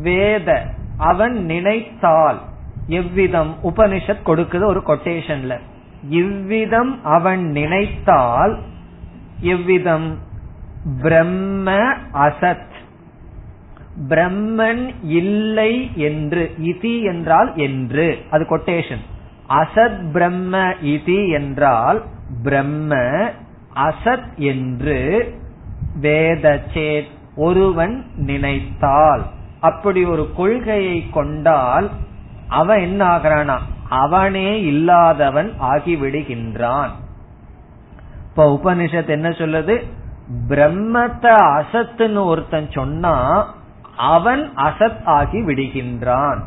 வேத அவன் நினைத்தால். எவ்விதம் உபனிஷத் கொடுக்குது ஒரு கொட்டேஷன்ல, இவ்விதம் அவன் நினைத்தால். எவ்விதம், பிரம்ம அசத், பிரம்மன் இல்லை என்று, இதி என்றால் என்று, அது கொட்டேஷன். அசத் பிரம்ம இதி என்றால் பிரம்ம அசத் என்று வேதசேத் ஒருவன் நினைத்தால், அப்படி ஒரு கொள்கையை கொண்டால் அவன் என்ன ஆகிறானா, அவனே இல்லாதவன் ஆகிவிடுகின்றான். இப்ப உபனிஷத் என்ன சொல்லுது, பிரம்மத்தை அசத்துன்னு ஒருத்தன் சொன்னா அவன் அசத் ஆகி விடுகின்றான்.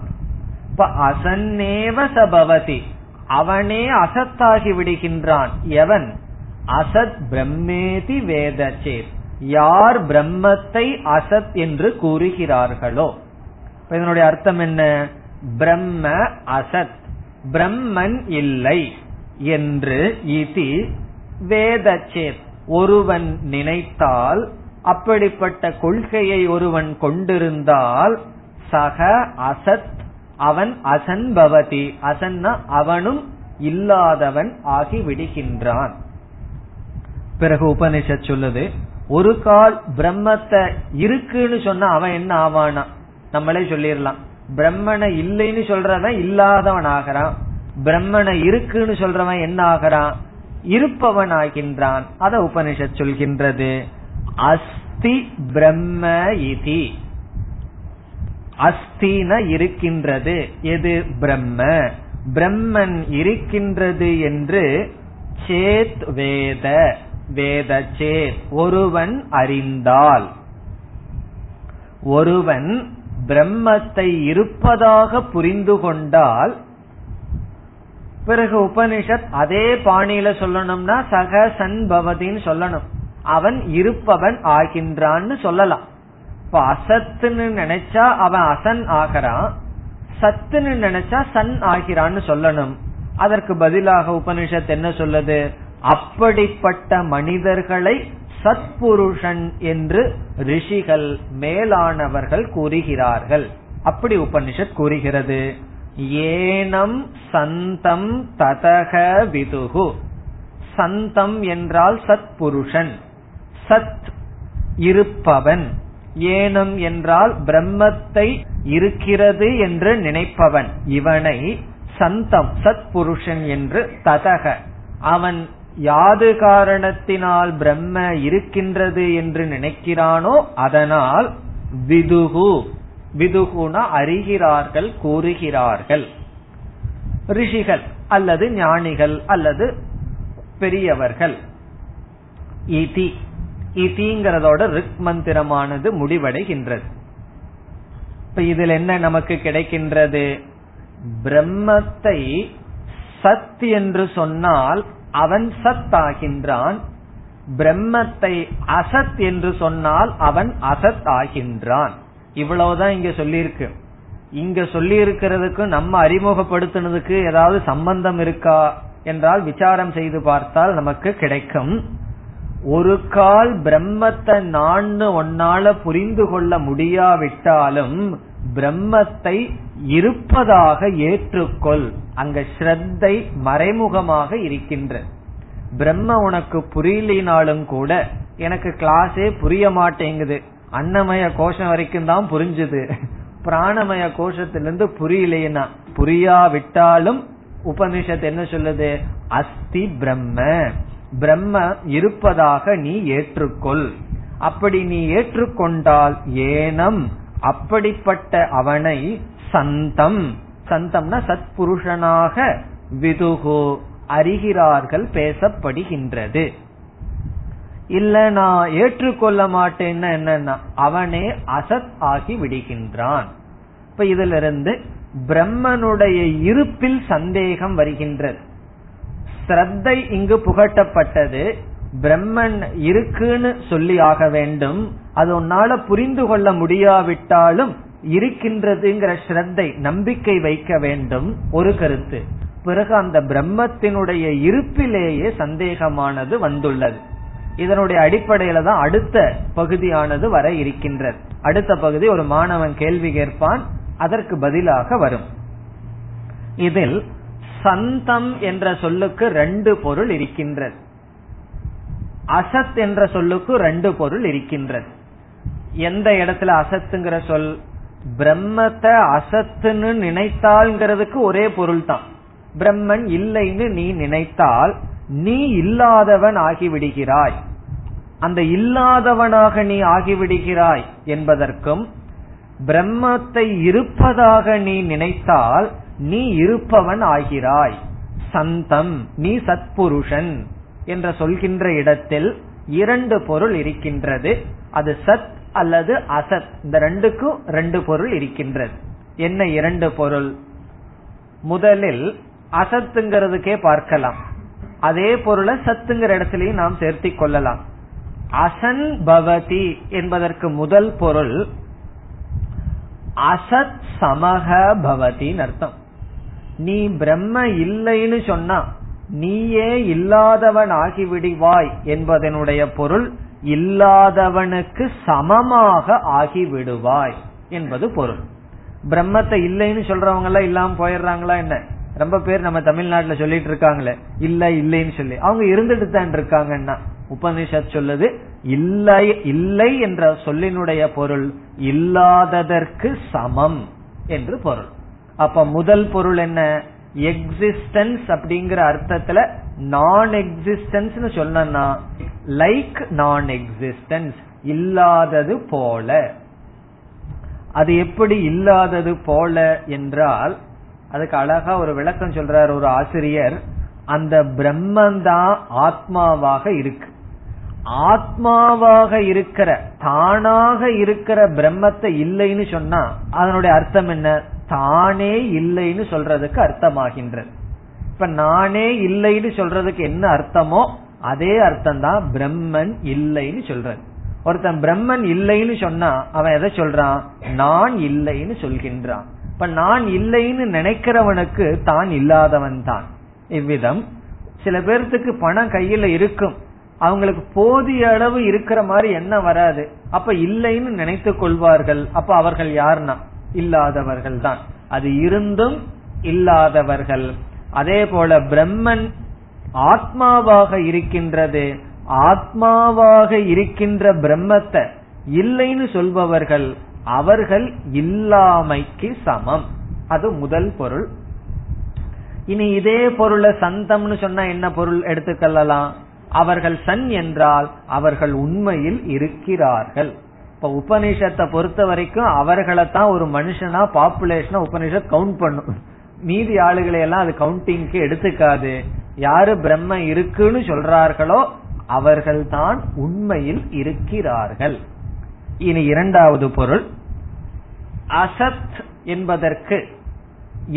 இப்ப அசன்னேவ சபவதி அவனே அசத்தாகி விடுகின்றான். எவன், அசத் பிரம்மேதி வேதசேத், யார் பிரம்மத்தை அசத் என்று கூறுகிறார்களோ. இதனுடைய அர்த்தம் என்ன, பிரம்ம அசத், பிரம்மன் இல்லை என்று இதி வேதசேத் ஒருவன் நினைத்தால், அப்படிப்பட்ட கொள்கையை ஒருவன் கொண்டிருந்தால் சக அசத் அவன் அசன் பவதி, அசன்னா அவனும் இல்லாதவன் ஆகிவிடுகின்றான். பிறகு உபனிஷத் சொல்லுது, ஒரு கால் பிரம்மத்தை இருக்குன்னு சொன்ன அவன் என்ன ஆவானா, நம்மளே சொல்லிடலாம், பிரம்மனை இல்லைன்னு சொல்றவன் இல்லாதவன் ஆகிறான், பிரம்மனை இருக்குன்னு சொல்றவன் என்ன ஆகிறான், இருப்பவன் ஆகின்றான். அத உபனிஷத் சொல்கின்றது, அஸ்தி பிரம்ம இதி, அஸ்தின இருக்கின்றது, எது பிரம்ம, பிரம்மன் இருக்கின்றது என்று சேத் வேத வேதசேத் ஒருவன் அறிந்தால், ஒருவன் பிரம்மத்தை இருப்பதாக புரிந்து கொண்டால். பிறகு உபனிஷத் அதே பாணியில சொல்லணும்னா சக சன் பவதின்னு சொல்லணும், அவன் இருப்பவன் ஆகின்றான்னு சொல்லலாம். இப்ப அசத்துன்னு நினைச்சா அவன் அசன் ஆகிறான், சத்துன்னு நினைச்சா சன் ஆகிறான்னு சொல்லணும். அதற்கு பதிலாக உபனிஷத் என்ன சொல்லுது, அப்படிப்பட்ட மனிதர்களை சத்புருஷன் என்று ரிஷிகள் மேலானவர்கள் கூறுகிறார்கள். அப்படி உபனிஷத் கூறுகிறது. ஏனம் சந்தம் ததக விதுகு, சந்தம் என்றால் சத்புருஷன், சத் இருப்பவன், ஏனம் என்றால் பிரம்மத்தை இருக்கிறது என்று நினைப்பவன், இவனை சந்தம் சத் புருஷன் என்று, ததக அவன் யாது காரணத்தினால் பிரம்ம இருக்கின்றது என்று நினைக்கிறானோ அதனால் விதுகு, விதுகுனா அறிகிறார்கள் கூறுகிறார்கள், ரிஷிகள் அல்லது ஞானிகள் அல்லது பெரியவர்கள். இதி, இதிங்கிறதோட ரிக் மந்திரமானது முடிவடைகின்றது. இப்ப இதில் என்ன நமக்கு கிடைக்கின்றது? பிரம்மத்தை சத் என்று சொன்னால் அவன் சத் ஆகின்றான், பிரம்மத்தை அசத் என்று சொன்னால் அவன் அசத் ஆகின்றான். இவ்வளவுதான் இங்க சொல்லியிருக்கு. இங்க சொல்லி இருக்கிறதுக்கு நம்ம அறிமுகப்படுத்தினதுக்கு ஏதாவது சம்பந்தம் இருக்கா என்றால் விசாரம் செய்து பார்த்தால் நமக்கு கிடைக்கும். ஒரு கால் பிரம்மத்தை நான் ஒன்னால புரிந்து கொள்ள முடியாவிட்டாலும் பிரம்மத்தை இருப்பதாக ஏற்றுக்கொள். அங்க ஸ்ரத்தை மறைமுகமாக இருக்கின்ற பிரம்ம உனக்கு புரியலினாலும் கூட, எனக்கு கிளாஸே புரிய மாட்டேங்குது, அன்னமய கோஷம் வரைக்கும் தான் புரிஞ்சுது, பிராணமய கோஷத்திலிருந்து புரியலையா, புரியாவிட்டாலும் உபனிஷத் என்ன சொல்லுது? அஸ்தி பிரம்ம, பிரம்ம இருப்பதாக நீ ஏற்றுக்கொள். அப்படி நீ ஏற்றுக்கொண்டால் ஏனம் அப்படிப்பட்ட அவனை சந்தம், சந்தம்னா சத்புருஷனாக விதுகு அறிகிறார்கள் பேசப்படுகின்றது. இல்ல நான் ஏற்றுக்கொள்ள மாட்டேன்னா என்னன்னா அவனே அசத் ஆகி விடுகின்றான். இப்ப இதுல இருந்து பிரம்மனுடைய இருப்பில் சந்தேகம் வருகின்றது. ஸ்ரத்தை இங்கு புகட்டப்பட்டது, பிரம்மன் இருக்குன்னு சொல்லி ஆக வேண்டும். அது உன்னால புரிந்து கொள்ள முடியாவிட்டாலும் இருக்கின்றதுங்கிற ஸ்ரத்தை நம்பிக்கை வைக்க வேண்டும் ஒரு கருத்து. பிறகு அந்த பிரம்மத்தினுடைய இருப்பிலேயே சந்தேகமானது வந்துள்ளது. இதனுடைய அடிப்படையில தான் அடுத்த பகுதியானது வர இருக்கின்றது. அடுத்த பகுதி ஒரு மாணவன் கேள்வி கேட்பான், அதற்கு பதிலாக வரும். இதில் சந்தம் என்ற சொல்லுக்கு ரெண்டு பொருள் இருக்கின்றது, அசத் என்ற சொல்லுக்கு ரெண்டு பொருள் இருக்கின்றது. எந்த இடத்துல அசத்துங்கிற சொல்? பிரம்மத்தை அசத்துன்னு நினைத்தால்ங்கிறதுக்கு ஒரே பொருள் தான். பிரம்மன் இல்லைன்னு நீ நினைத்தால் நீ இல்லாதவன் ஆகிவிடுகிறாய். அந்த இல்லாதவனாக நீ ஆகிவிடுகிறாய் என்பதற்கும், பிரம்மத்தை இருப்பதாக நீ நினைத்தால் நீ இருப்பவன் ஆகிறாய். சந்தம், நீ சத்புருஷன் என்று சொல்கின்ற இடத்தில் இரண்டு பொருள் இருக்கின்றது. அது சத் அல்லது அசத், இந்த ரெண்டுக்கும் ரெண்டு பொருள் இருக்கின்றது. என்ன இரண்டு பொருள்? முதலில் அசத்துங்கிறதுக்கே பார்க்கலாம், அதே பொருளை சத்துங்கிற இடத்திலையும் நாம் சேர்த்தி கொள்ளலாம். அசன் பவதி என்பதற்கு முதல் பொருள் அசத் சமக பவதின்னு அர்த்தம். நீ பிரம்ம இல்லைன்னு சொன்னா நீயே இல்லாதவன் ஆகிவிடுவாய் என்பதனுடைய பொருள் இல்லாதவனுக்கு சமமாக ஆகிவிடுவாய் என்பது பொருள். பிரம்மத்தை இல்லைன்னு சொல்றவங்க எல்லாம் இல்லாம போயிடுறாங்களா என்ன? ரொம்ப பேர் நம்ம தமிழ்நாட்டுல சொல்லிட்டு இருக்காங்களே இல்ல இல்லைன்னு சொல்லி, அவங்க இருந்துட்டு தான் இருக்காங்கன்னா உபனிஷத் சொல்லுது இல்லை இல்லை என்ற சொல்லினுடைய பொருள் இல்லாததற்கு சமம் என்று பொருள். அப்ப முதல் பொருள் என்ன? எக்ஸிஸ்டன்ஸ் அப்படிங்கிற அர்த்தத்துல நான் எக்ஸிஸ்டன்ஸ் சொன்னா லைக் நான் எக்ஸிஸ்டன்ஸ், இல்லாதது போல. அது எப்படி இல்லாதது போல என்றால், அதுக்கு அழகா ஒரு விளக்கம் சொல்றார் ஒரு ஆசிரியர். அந்த பிரம்மந்தான் ஆத்மாவாக இருக்கு, ஆத்மாவாக இருக்கிற தானாக இருக்கிற பிரம்மத்தை இல்லைன்னு சொன்னா அதனுடைய அர்த்தம் என்ன? தானே இல்லைன்னு சொல்றதுக்கு அர்த்தமாகின்றது. இப்ப நானே இல்லைன்னு சொல்றதுக்கு என்ன அர்த்தமோ அதே அர்த்தம் தான் பிரம்மன் இல்லைன்னு சொல்றது. ஒருத்தன் பிரம்மன் இல்லைன்னு சொன்னா அவன் எதை சொல்றான்? நான் இல்லைன்னு சொல்கின்றான். இப்ப நான் இல்லைன்னு நினைக்கிறவனுக்கு தான் இல்லாதவன் தான். இவ்விதம் சில பேர்த்துக்கு பணம் கையில இருக்கும், அவங்களுக்கு போதிய அளவு இருக்கிற மாதிரி என்ன வராது, அப்ப இல்லைன்னு நினைத்து கொள்வார்கள். அப்ப அவர்கள் யாருன்னா இல்லாதவர்கள் தான், அது இருந்தும் இல்லாதவர்கள். அதே போல பிரம்மன் ஆத்மாவாக இருக்கின்றது, ஆத்மாவாக இருக்கின்ற பிரம்மத்தை இல்லைன்னு சொல்பவர்கள் அவர்கள் இல்லாமைக்கு சமம். அது முதல் பொருள். இனி இதே பொருளை சந்தம்னு சொன்னா என்ன பொருள் எடுத்துக்கொள்ளலாம்? அவர்கள் சன் என்றால் அவர்கள் உண்மையில் இருக்கிறார்கள். இப்ப உபநிஷத்தை பொறுத்த வரைக்கும் அவர்களை தான் ஒரு மனுஷனா, பாப்புலேஷனா உபநிஷத் கவுண்ட் பண்ணும். மீதி ஆளுகளையெல்லாம் அது கவுண்டிங்க்கு எடுத்துக்காது. யாரு பிரம்ம இருக்குன்னு சொல்றார்களோ அவர்கள் தான் உண்மையில் இருக்கிறார்கள். இனி இரண்டாவது பொருள், அசத் என்பதற்கு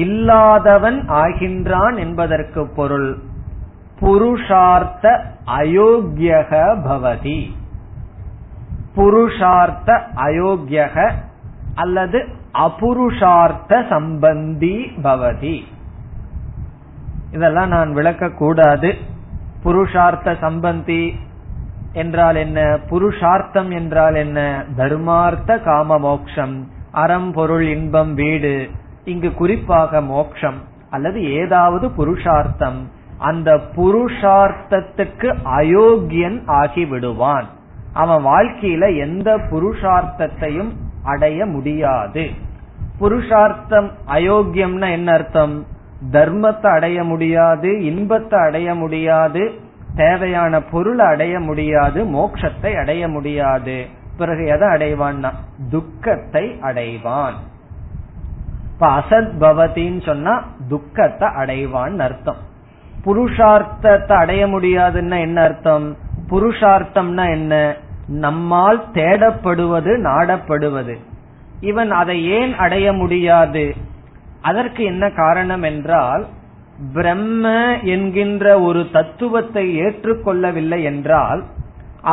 இல்லாதவன் ஆகின்றான் என்பதற்கு பொருள் புருஷார்த்த அயோக்யக பவதி. புருஷார்த்த அயோக்யக அல்லது அபுருஷார்த்த சம்பந்தி பவதி. இதெல்லாம் நான் விளக்க கூடாது. புருஷார்த்த சம்பந்தி என்றால் என்ன, புருஷார்த்தம் என்றால் என்ன, தர்மார்த்த காம மோக்ஷம், அறம் பொருள் இன்பம் வீடு, இங்கு குறிப்பாக மோக்ஷம் அல்லது ஏதாவது புருஷார்த்தம், அந்த புருஷார்த்தத்துக்கு அயோக்கியன் ஆகிவிடுவான். அவன் வாழ்க்கையில எந்த புருஷார்த்தத்தையும் அடைய முடியாது. புருஷார்த்தம் அயோக்கியம்னா என்ன அர்த்தம்? தர்மத்தை அடைய முடியாது, இன்பத்தை அடைய முடியாது, தேவையான பொருளை அடைய முடியாது, மோட்சத்தை அடைய முடியாது. பிறகு எதை அடைவான்னா துக்கத்தை அடைவான். இப்ப அசத் பவதின்னு சொன்னா துக்கத்தை அடைவான் அர்த்தம். புருஷார்த்தத்தை அடைய முடியாதுன்னா என்ன அர்த்தம்? புருஷார்த்தம்னா என்ன? நம்மால் தேடப்படுவது, நாடப்படுவது. இவன் அதை ஏன் அடைய முடியாது? அதற்கு என்ன காரணம் என்றால், பிரம்ம என்கின்ற ஒரு தத்துவத்தை ஏற்றுக்கொள்ளவில்லை என்றால்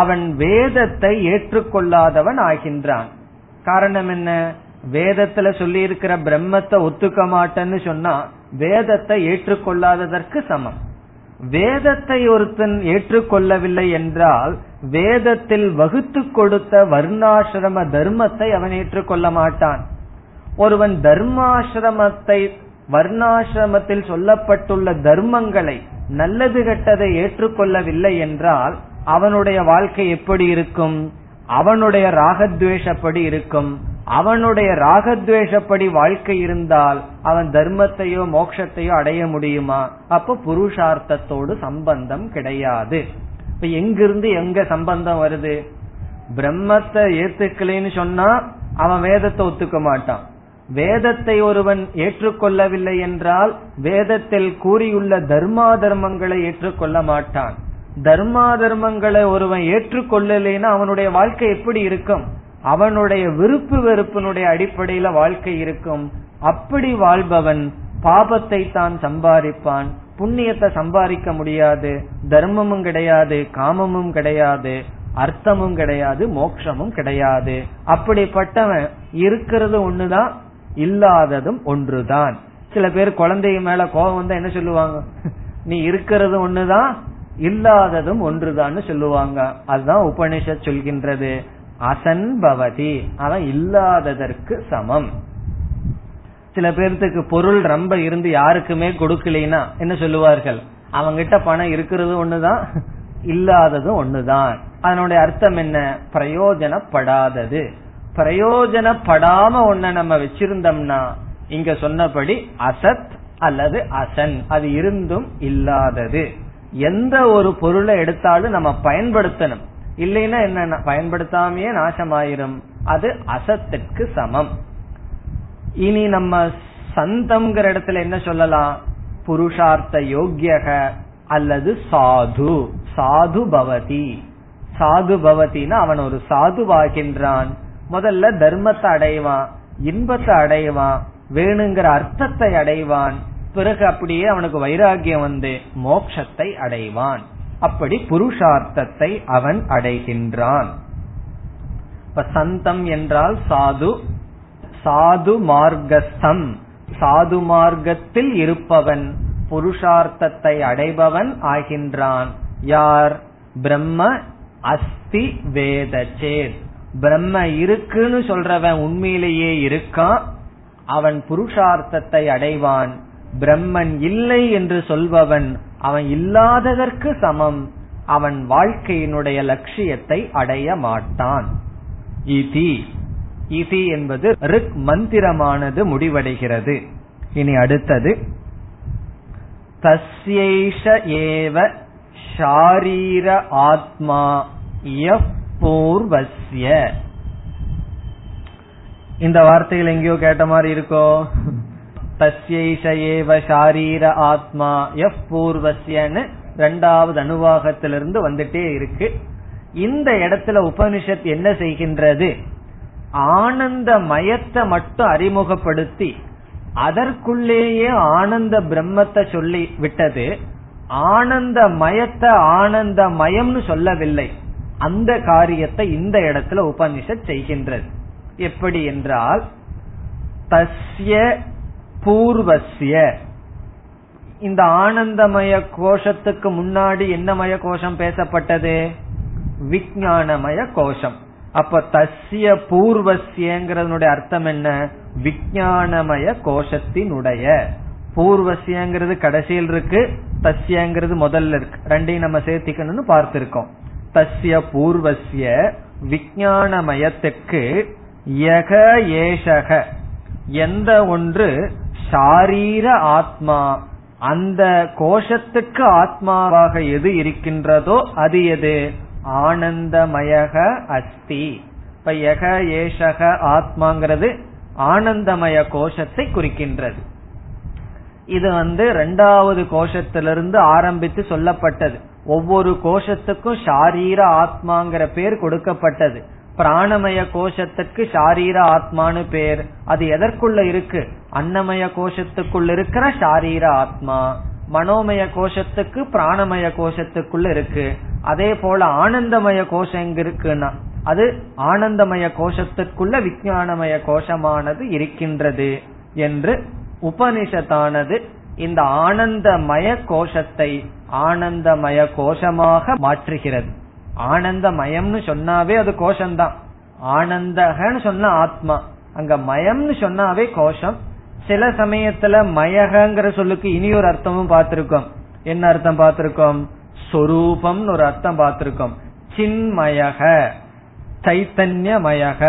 அவன் வேதத்தை ஏற்றுக்கொள்ளாதவன் ஆகின்றான். காரணம் என்ன? வேதத்துல சொல்லி இருக்கிற பிரம்மத்தை ஒத்துக்க மாட்டேன்னு சொன்னா வேதத்தை ஏற்றுக்கொள்ளாததற்கு சமம். வேதத்தை ஒருத்தன் ஏற்றுக்கொள்ளவில்லை என்றால் வேதத்தில் வகுத்து கொடுத்த வர்ணாசிரம தர்மத்தை அவன் ஏற்றுக்கொள்ள மாட்டான். ஒருவன் தர்மாசிரமத்தை, வர்ணாசிரமத்தில் சொல்லப்பட்டுள்ள தர்மங்களை, நல்லது கெட்டதை ஏற்றுக்கொள்ளவில்லை என்றால் அவனுடைய வாழ்க்கை எப்படி இருக்கும்? அவனுடைய ராகத்வேஷப்படி இருக்கும். அவனுடைய ராகத்வேஷப்படி வாழ்க்கை இருந்தால் அவன் தர்மத்தையோ மோட்சத்தையோ அடைய முடியுமா? அப்ப புருஷார்த்தத்தோடு சம்பந்தம் கிடையாது. இப்ப எங்கிருந்து எங்க சம்பந்தம் வருது? பிரம்மத்தை ஏத்துக்கலைன்னு சொன்னா அவன் வேதத்தை ஒத்துக்க மாட்டான். வேதத்தை ஒருவன் ஏற்றுக்கொள்ளவில்லை என்றால் வேதத்தில் கூறியுள்ள தர்மா தர்மங்களை ஏற்றுக்கொள்ள மாட்டான். தர்மா தர்மங்களை ஒருவன் ஏற்றுக்கொள்ளலைன்னா அவனுடைய வாழ்க்கை எப்படி இருக்கும்? அவனுடைய விருப்பு வெறுப்பினுடைய அடிப்படையில வாழ்க்கை இருக்கும். அப்படி வாழ்பவன் பாபத்தை தான் சம்பாதிப்பான், புண்ணியத்தை சம்பாதிக்க முடியாது. தர்மமும் கிடையாது, காமமும் கிடையாது, அர்த்தமும் கிடையாது, மோட்சமும் கிடையாது. அப்படிப்பட்டவன் இருக்கிறது ஒண்ணுதான், இல்லாததும் ஒன்றுதான். சில பேர் குழந்தைய மேல கோபம் வந்தா என்ன சொல்லுவாங்க? நீ இருக்கிறது ஒண்ணுதான், இல்லாததும் ஒன்றுதான் சொல்லுவாங்க. அதுதான் உபனிஷத் சொல்கின்றது, அசன் பவதி, அவன் இல்லாததற்கு சமம். சில பேர்த்துக்கு பொருள் ரொம்ப இருந்து யாருக்குமே கொடுக்கலைன்னா என்ன சொல்லுவார்கள்? அவங்கிட்ட பணம் இருக்கிறது ஒண்ணுதான், இல்லாதது ஒண்ணுதான். அதனுடைய அர்த்தம் என்ன? பிரயோஜனப்படாதது. பிரயோஜனப்படாம ஒன்ன நம்ம வச்சிருந்தோம்னா இங்க சொன்னபடி அசத் அல்லது அசன், அது இருந்தும் இல்லாதது. எந்த ஒரு பொருளை எடுத்தாலும் நம்ம பயன்படுத்தணும், இல்லைன்னா என்ன, பயன்படுத்தாமையே நாசமாயிரும். அது அசத்திற்கு சமம். இனி நம்ம சந்தம்ங்கிற இடத்துல என்ன சொல்லலாம்? புருஷார்த்த யோக்யக அல்லது சாது, சாது பவதி. சாது பவதினா அவன் ஒரு சாதுவாகின்றான். முதல்ல தர்மத்தை அடைவான், இன்பத்தை அடைவான், வேணுங்கிற அர்த்தத்தை அடைவான். பிறகு அப்படியே அவனுக்கு வைராகியம் வந்து மோட்சத்தை அடைவான். அப்படி புருஷார்த்தத்தை அவன் அடைகின்றான். இப்ப சந்தம் என்றால் சாது, சாது மார்க்கஸ்தம், சாது மார்க்கத்தில் இருப்பவன் புருஷார்த்தத்தை அடைபவன் ஆகின்றான். யார்? பிரம்ம அஸ்தி வேதசேத், பிரம்ம இருக்குன்னு சொல்றவன் உண்மையிலேயே இருக்கான், அவன் புருஷார்த்தத்தை அடைவான். பிரம்மன் இல்லை என்று சொல்பவன் அவன் இல்லாததற்கு சமம், அவன் வாழ்க்கையினுடைய லட்சியத்தை அடைய மாட்டான். இதி என்பது ரிக் மந்திரமானது முடிவடைகிறது. இனி அடுத்தது தஸ்யைஷ ஏவ ஷாரீர ஆத்மா யப்பூர்வஸ்ய. இந்த வார்த்தையில் எங்கேயோ கேட்ட மாதிரி இருக்கோ. தஸ்யைஷ ஏவ ஷாரீர ஆத்மா யப்பூர்வஸ்யன்னு இரண்டாவது அனுவாகத்திலிருந்து வந்துட்டே இருக்கு. இந்த இடத்துல உபனிஷத் என்ன செய்கின்றது, ஆனந்த மயத்தை மட்டும் அறிமுகப்படுத்தி அதற்குள்ளேயே ஆனந்த பிரம்மத்தை சொல்லி விட்டது. ஆனந்த மயத்தை ஆனந்த மயம்னு சொல்லவில்லை. அந்த காரியத்தை இந்த இடத்துல உபனிஷத் செய்கின்றது. எப்படி என்றால் தஸ்ய பூர்வஸ்ய, இந்த ஆனந்தமய கோஷத்துக்கு முன்னாடி என்னமய கோஷம் பேசப்பட்டது, விஞ்ஞானமய கோஷம். அப்ப தஸ்ய பூர்வஸ்யங்கிறதுனுடைய அர்த்தம் என்ன, விஞ்ஞானமய கோஷத்தினுடைய. பூர்வஸ்யங்கிறது கடைசியில் இருக்கு, தஸ்யங்கிறது முதல்ல இருக்கு, ரெண்டையும் நம்ம சேர்த்திக்கணும்னு பார்த்திருக்கோம். தஸ்ய பூர்வஸ்ய விஞ்ஞானமயத்துக்கு யக ஏஷக எந்த ஒன்று ஷாரீர ஆத்மா, அந்த கோஷத்துக்கு ஆத்மாவாக எது இருக்கின்றதோ அது எது, ஆனந்தமயக அஸ்தி. இப்ப யக ஏஷக ஆத்மாங்கிறது ஆனந்தமய கோஷத்தை குறிக்கின்றது. இது இரண்டாவது கோஷத்திலிருந்து ஆரம்பித்து சொல்லப்பட்டது. ஒவ்வொரு கோஷத்துக்கும் ஷாரீர ஆத்மாங்கிற பேர் கொடுக்கப்பட்டது. பிராணமய கோஷத்துக்கு ஷாரீர ஆத்மானு பேர். அது எதற்குள்ள இருக்கு, அன்னமய கோஷத்துக்குள்ள இருக்கிற ஷாரீர ஆத்மா. மனோமய கோஷத்துக்கு பிராணமய கோஷத்துக்குள்ள இருக்கு. அதே போல ஆனந்தமய கோஷம் எங்க இருக்குன்னா அது ஆனந்தமய கோஷத்துக்குள்ள விஞ்ஞானமய கோஷமானது இருக்கின்றது என்று உபனிஷத்தானது இந்த ஆனந்தமய கோஷத்தை ஆனந்தமய கோஷமாக மாற்றுகிறது. ஆனந்தமயம்னு சொன்னாவே அது கோஷம்தான். ஆனந்தகன்னு சொன்ன ஆத்மா, அங்க மயம்னு சொன்னாவே கோஷம். சில சமயத்துல மயகங்கிற சொல்லுக்கு இனி ஒரு அர்த்தமும் பார்த்திருக்கோம். என்ன அர்த்தம் பார்த்திருக்கோம், சொரூபம்னு ஒரு அர்த்தம் பார்த்திருக்கோம். சின்மயக சைத்தன்யமயக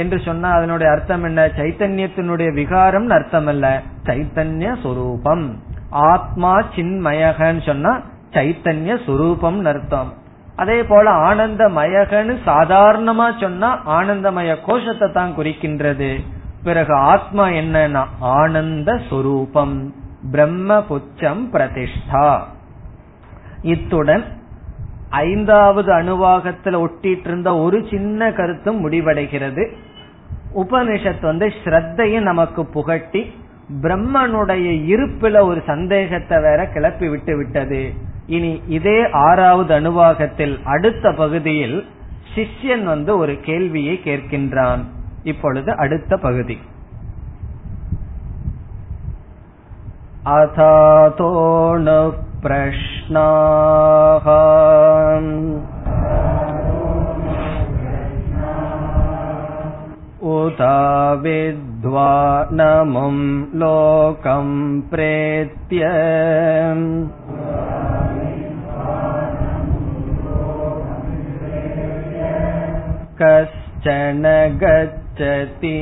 என்று சொன்னா அதனுடைய அர்த்தம் என்ன, சைத்தன்யத்தினுடைய விகாரம் அர்த்தம் அல்ல, சைத்தன்ய சொரூபம். ஆத்மா சின்மயகன்னு சொன்னா சைத்தன்ய சொரூபம் அர்த்தம். அதே போல ஆனந்தமயகன்னு சாதாரணமா சொன்னா ஆனந்தமய கோஷத்தை தான் குறிக்கின்றது. பிறகு ஆத்மா என்னன்னா ஆனந்த சொரூபம், பிரம்ம புச்சம் பிரதிஷ்டா. இத்துடன் ஐந்தாவது அணுவாகத்துல ஒட்டிட்டு இருந்த ஒரு சின்ன கருத்தும் முடிவடைகிறது. உபனிஷத் ஸ்ரத்தையை நமக்கு புகட்டி பிரம்மனுடைய இருப்பில ஒரு சந்தேகத்தை வேற கிளப்பி விட்டு விட்டது. இனி இதே ஆறாவது அணுவாகத்தில் அடுத்த பகுதியில் சிஷ்யன் ஒரு கேள்வியை கேட்கின்றான். இப்பொழுது அடுத்த பகுதி. அதாதோணு பிரஷ்னாஹ உதாவித்வா நமும் லோகம் பிரேத்ய கஷ்சன கச்சதி.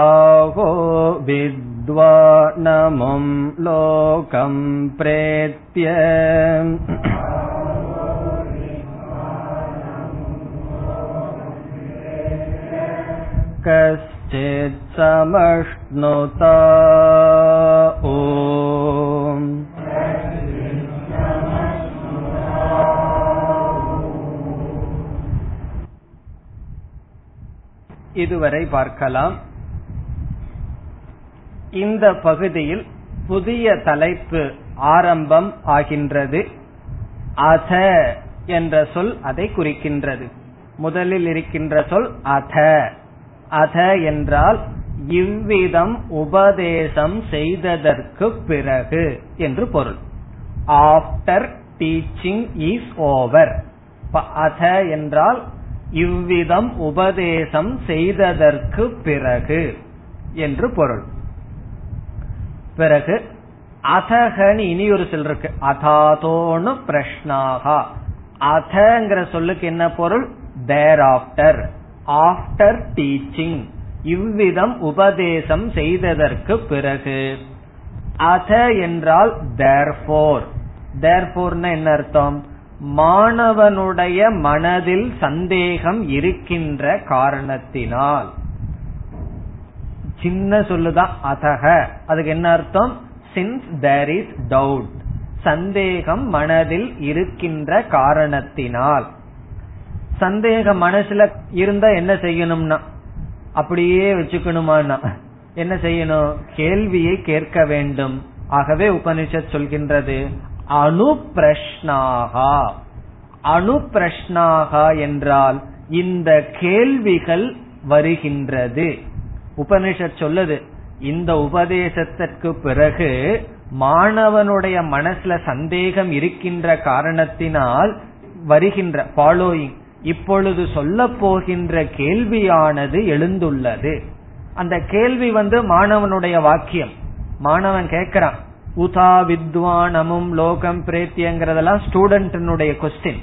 ஆஹோ வித்வானமும் லோகம் பிரேத்ய கஷ்சித் சமஷ்ணுதா ஓம். இதுவரை பார்க்கலாம். இந்த பகுதியில் புதிய தலைப்பு ஆரம்பம் ஆகின்றது. அத என்ற சொல் அதை குறிக்கின்றது. முதலில் இருக்கின்ற சொல் அத. அத என்றால் இவ்விதம் உபதேசம் செய்ததற்கு பிறகு என்று பொருள். After teaching is over. அத என்றால் இவ்விதம் உபதேசம் செய்ததற்கு பிறகு என்று பொருள். பிறகு அதகன்னு இனி ஒரு சொல் இருக்கு, அதாதோனு பிரஷ்னாகா. அதங்கிற சொல்லுக்கு என்ன பொருள்? தேராப்டர், ஆஃப்டர் டீச்சிங், இவ்விதம் உபதேசம் செய்ததற்கு பிறகு. அத என்றால் therefore. therefore-னா என்ன அர்த்தம்? மாணவனுடைய மனதில் சந்தேகம் இருக்கின்ற காரணத்தினால். சின்ன சொல்லுதான் அதக, அதுக்கு என்ன அர்த்தம்? Since there is doubt, சந்தேகம் மனதில் இருக்கின்ற காரணத்தினால். சந்தேகம் மனசுல இருந்தா என்ன செய்யணும்னா அப்படியே வச்சுக்கணுமானா என்ன செய்யணும்? கேள்வியை கேட்க வேண்டும். ஆகவே உபனிஷத் சொல்கின்றது அனுப்ரஷ்னாகா. அனுப்ரஷ்னாகா என்றால் இந்த கேள்விகள் வருகின்றது. உபனிஷத் சொல்லுது இந்த உபதேசத்திற்கு பிறகு மாணவனுடைய மனசுல சந்தேகம் இருக்கின்ற காரணத்தினால் வருகின்ற ஃபாலோயிங், இப்பொழுது சொல்ல போகின்ற கேள்வியானது எழுந்துள்ளது. அந்த கேள்வி மாணவனுடைய வாக்கியம், மாணவன் கேட்கிறான். உதா வித்வானமும் லோகம் பிரேத்தியங்கிறதெல்லாம் ஸ்டூடெண்டினுடைய கொஸ்டின்,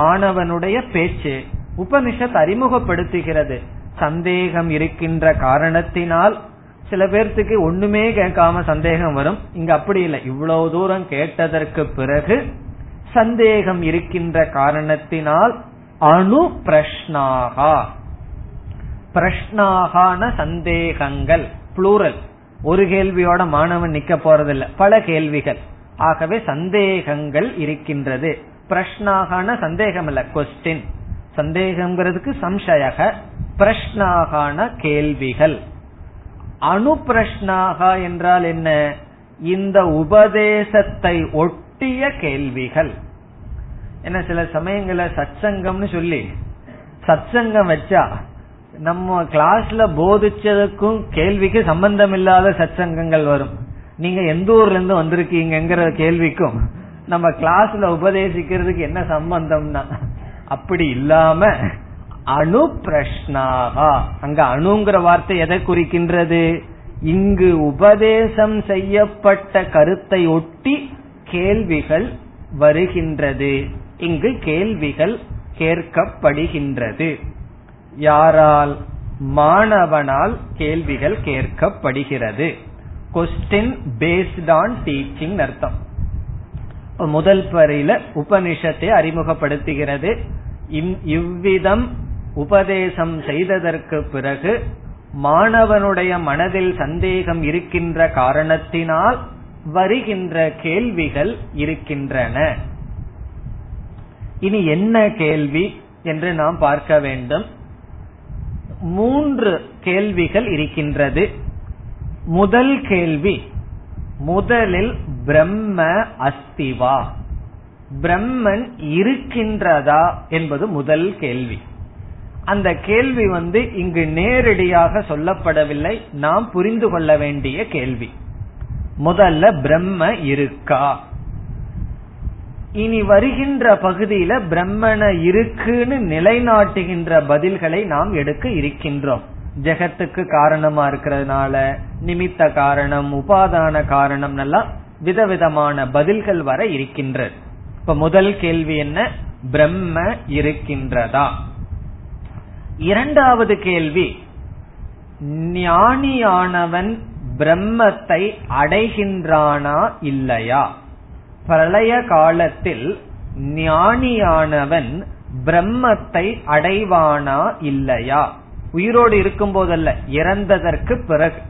மாணவனுடைய பேச்சு. உபனிஷத் அறிமுகப்படுத்துகிறது சந்தேகம் இருக்கின்ற காரணத்தினால். சில பேர்த்துக்கு ஒண்ணுமே கேட்காம சந்தேகம் வரும். இங்க அப்படி இல்லை, இவ்வளவு தூரம் கேட்டதற்கு பிறகு சந்தேகம் இருக்கின்ற காரணத்தினால் அணு பிரஷ்னாகா. பிரஷ்னாகான சந்தேகங்கள் புளூரல், ஒரு கேள்வியோட மாணவன் நிக்க போறதில்லை, பல கேள்விகள். ஆகவே சந்தேகங்கள் இருக்கின்றது. பிரஷ்னாகான சந்தேகம் இல்ல, கொஸ்டின். சந்தேகம்ங்கிறதுக்கு சம்சயக, பிரஷ்னாகான கேள்விகள். அணு பிரஷ்னாகா என்றால் என்ன? இந்த உபதேசத்தை ஒட்டிய கேள்விகள். ஏன்னா சில சமயங்கள சத்சங்கம்னு சொல்லி சத்சங்கம் வச்சா நம்ம கிளாஸ்ல போதிச்சதுக்கும் கேள்விக்கு சம்பந்தம் இல்லாத சத்சங்கங்கள் வரும். நீங்க எந்த ஊர்ல இருந்து வந்திருக்கீங்கிற கேள்விக்கும் நம்ம கிளாஸ்ல உபதேசிக்கிறதுக்கு என்ன சம்பந்தம்னா அப்படி இல்லாம அணு பிரஷ்னாகா. அங்க அணுங்கிற வார்த்தை எதை குறிக்கின்றது? இங்கு உபதேசம் செய்யப்பட்ட கருத்தை ஒட்டி கேள்விகள் வருகின்றது. இங்கு கேள்விகள் கேட்கப்படுகின்றது. யாரால்? மாணவனால் கேள்விகள் கேட்கப்படுகிறது. கொஸ்டின் பேஸ்ட் ஆன் டீச்சிங் அர்த்தம். முதல் வரையில உபனிஷத்தை அறிமுகப்படுத்துகிறது. இவ்விதம் உபதேசம் செய்ததற்கு பிறகு மாணவனுடைய மனதில் சந்தேகம் இருக்கின்ற காரணத்தினால் வருகின்ற கேள்விகள் இருக்கின்றன. இனி என்ன கேள்வி என்று நாம் பார்க்க வேண்டும். மூன்று கேள்விகள் இருக்கின்றது. முதல் கேள்வி, முதலில் பிரம்ம அஸ்திவா, பிரம்மன் இருக்கின்றதா என்பது முதல் கேள்வி. அந்த கேள்வி இங்கு நேரடியாக சொல்லப்படவில்லை, நாம் புரிந்து கொள்ள வேண்டிய கேள்வி. முதல்ல பிரம்ம இருக்கா. இனி வருகின்ற பகுதியில பிரம்மன இருக்குன்னு நிலைநாட்டுகின்ற பதில்களை நாம் எடுக்க இருக்கின்றோம். ஜெகத்துக்கு காரணமா இருக்கிறதுனால நிமித்த காரணம், உபாதான காரணம், நல்லா விதவிதமான பதில்கள் வர இருக்கின்றது. இப்ப முதல் கேள்வி என்ன? பிரம்ம இருக்கின்றதா. இரண்டாவது கேள்வி, ஞானியானவன் பிரம்மத்தை அடைகின்றானா இல்லையா? பிரளய காலத்தில் ஞானியானவன் பிரம்மத்தை அடைவானா இல்லையா? உயிரோடு இருக்கும் போதல்ல, இறந்ததற்கு பிறகு.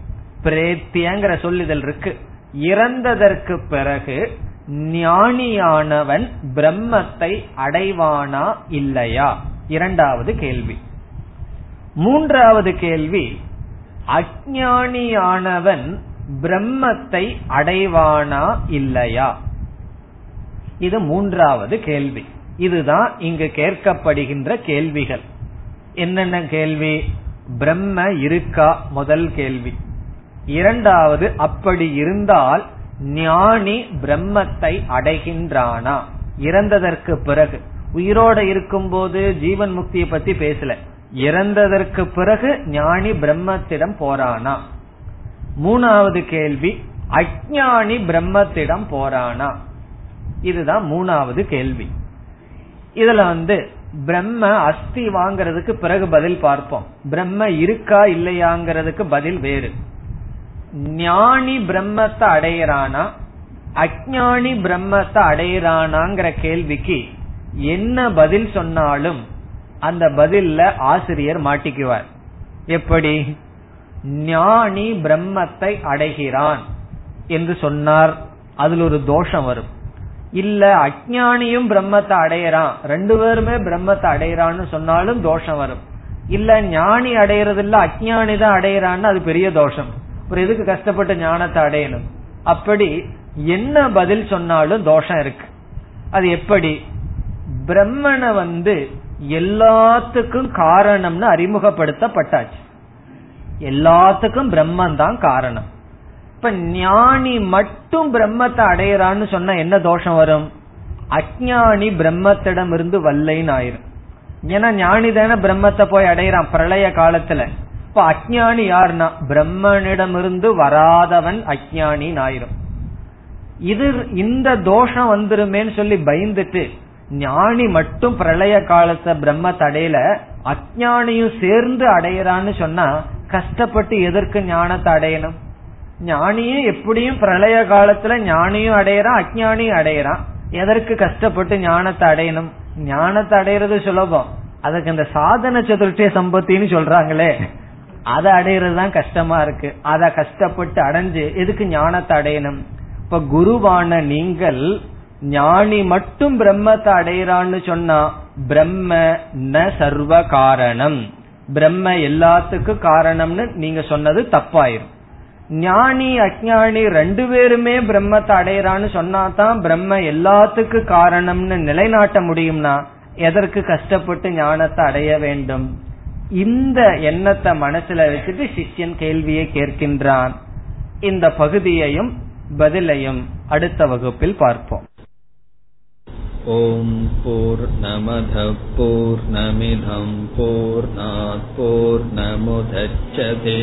பிரேத்தியங்கிற சொல்லிதல் இருக்கு. இறந்ததற்கு பிறகு ஞானியானவன் பிரம்மத்தை அடைவானா இல்லையா? இரண்டாவது கேள்வி. மூன்றாவது கேள்வி, அஞ்ஞானியானவன் பிரம்மத்தை அடைவானா இல்லையா? இது மூன்றாவது கேள்வி. இதுதான் இங்கு கேட்கப்படுகின்ற கேள்விகள். என்னென்ன கேள்வி? பிரம்ம இருக்கா முதல் கேள்வி. இரண்டாவது, அப்படி இருந்தால் ஞானி பிரம்மத்தை அடைகின்றானா? இறந்ததற்கு பிறகு, உயிரோட இருக்கும் போது ஜீவன் முக்தியை பத்தி பேசல, இறந்ததற்கு பிறகு ஞானி பிரம்மத்திடம் போறானா? மூணாவது கேள்வி, அஞ்ஞானி பிரம்மத்திடம் போறானா? இதுதான் மூணாவது கேள்வி. இதுல பிரம்ம அஸ்தி வாங்கிறதுக்கு பிறகு பதில் பார்ப்போம். பிரம்ம இருக்கா இல்லையாங்கிறதுக்கு பதில் வேறு. ஞானி பிரம்மத்தை அடையிறானா அஞ்ஞானி பிரம்மத்தை அடையிறானாங்கிற கேள்விக்கு என்ன பதில் சொன்னாலும் அந்த பதில்ல ஆசிரியர் மாட்டிக்குவார். எப்படி? ஞானி பிரம்மத்தை அடைகிறான் என்று சொன்னார், அதுல ஒரு தோஷம் வரும். இல்ல அஞ்ஞானியும் பிரம்மத்தை அடையறான், ரெண்டு பேருமே பிரம்மத்தை அடையறான்னு சொன்னாலும் தோஷம் வரும். இல்ல ஞானி அடையறது இல்ல அஞ்ஞானி தான் அடையறான்னு அது பெரிய தோஷம். அப்புறம் எதுக்கு கஷ்டப்பட்டு ஞானத்தை அடையணும்? அப்படி என்ன பதில் சொன்னாலும் தோஷம் இருக்கு. அது எப்படி? பிரம்மனை எல்லாத்துக்கும் காரணம்னு அறிமுகப்படுத்தப்பட்டாச்சு. எல்லாத்துக்கும் பிரம்மன் தான் காரணம். இப்ப ஞானி மட்டும் பிரம்மத்தை அடையறான்னு சொன்னா என்ன தோஷம் வரும்? அஞ்ஞானி பிரம்மத்திடம் இருந்து வல்லைன்னு ஆயிரும். ஏன்னா ஞானி தானே பிரம்மத்தை போய் அடையறான் பிரளய காலத்துல. இப்ப அஞ்ஞானி யாருன்னா பிரம்மனிடமிருந்து வராதவன் அஞ்ஞானின்னு ஆயிரும். இது இந்த தோஷம் வந்துருமேன்னு சொல்லி பயந்துட்டு ஞானி மட்டும் பிரளய காலத்தை பிரம்மத்தை அடையல அஞ்ஞானியும் சேர்ந்து அடையறான்னு சொன்னா கஷ்டப்பட்டு எதற்கு ஞானத்தை அடையணும்? ஞானியும் எப்படியும் பிரளய காலத்துல ஞானியும் அடையறான் அஞ்ஞானியும் அடையறான், எதற்கு கஷ்டப்பட்டு ஞானத்தை அடையணும்? ஞானத்தை அடையிறது சுலபம், அதுக்கு இந்த சாதன சதுர்த்திய சம்பத்தின்னு சொல்றாங்களே அதை அடையறதுதான் கஷ்டமா இருக்கு. அத கஷ்டப்பட்டு அடைஞ்சு எதுக்கு ஞானத்தை அடையணும்? இப்ப குருவான நீங்கள் ஞானி மட்டும் பிரம்மத்தை அடையறான்னு சொன்னா பிரம்ம ந சர்வ காரணம், பிரம்ம எல்லாத்துக்கும் காரணம்னு நீங்க சொன்னது தப்பாயிரும். ஞானி அஞ்ஞானி ரெண்டு பேருமே பிரம்மத்தை அடையறான்னு சொன்னா தான் பிரம்ம எல்லாத்துக்கும் காரணம்னு நிலைநாட்ட முடியும்னா எதற்கு கஷ்டப்பட்டு ஞானத்தை அடைய வேண்டும்? இந்த எண்ணத்தை மனசுல வச்சுட்டு சிஷ்யன் கேள்வியை கேட்கின்றான். இந்த பகுதியையும் பதிலையும் அடுத்த வகுப்பில் பார்ப்போம். ஓம் பூர்ணமதః பூர்ணமிதம் பூர்ணாத் பூர்ணமுதச்யதே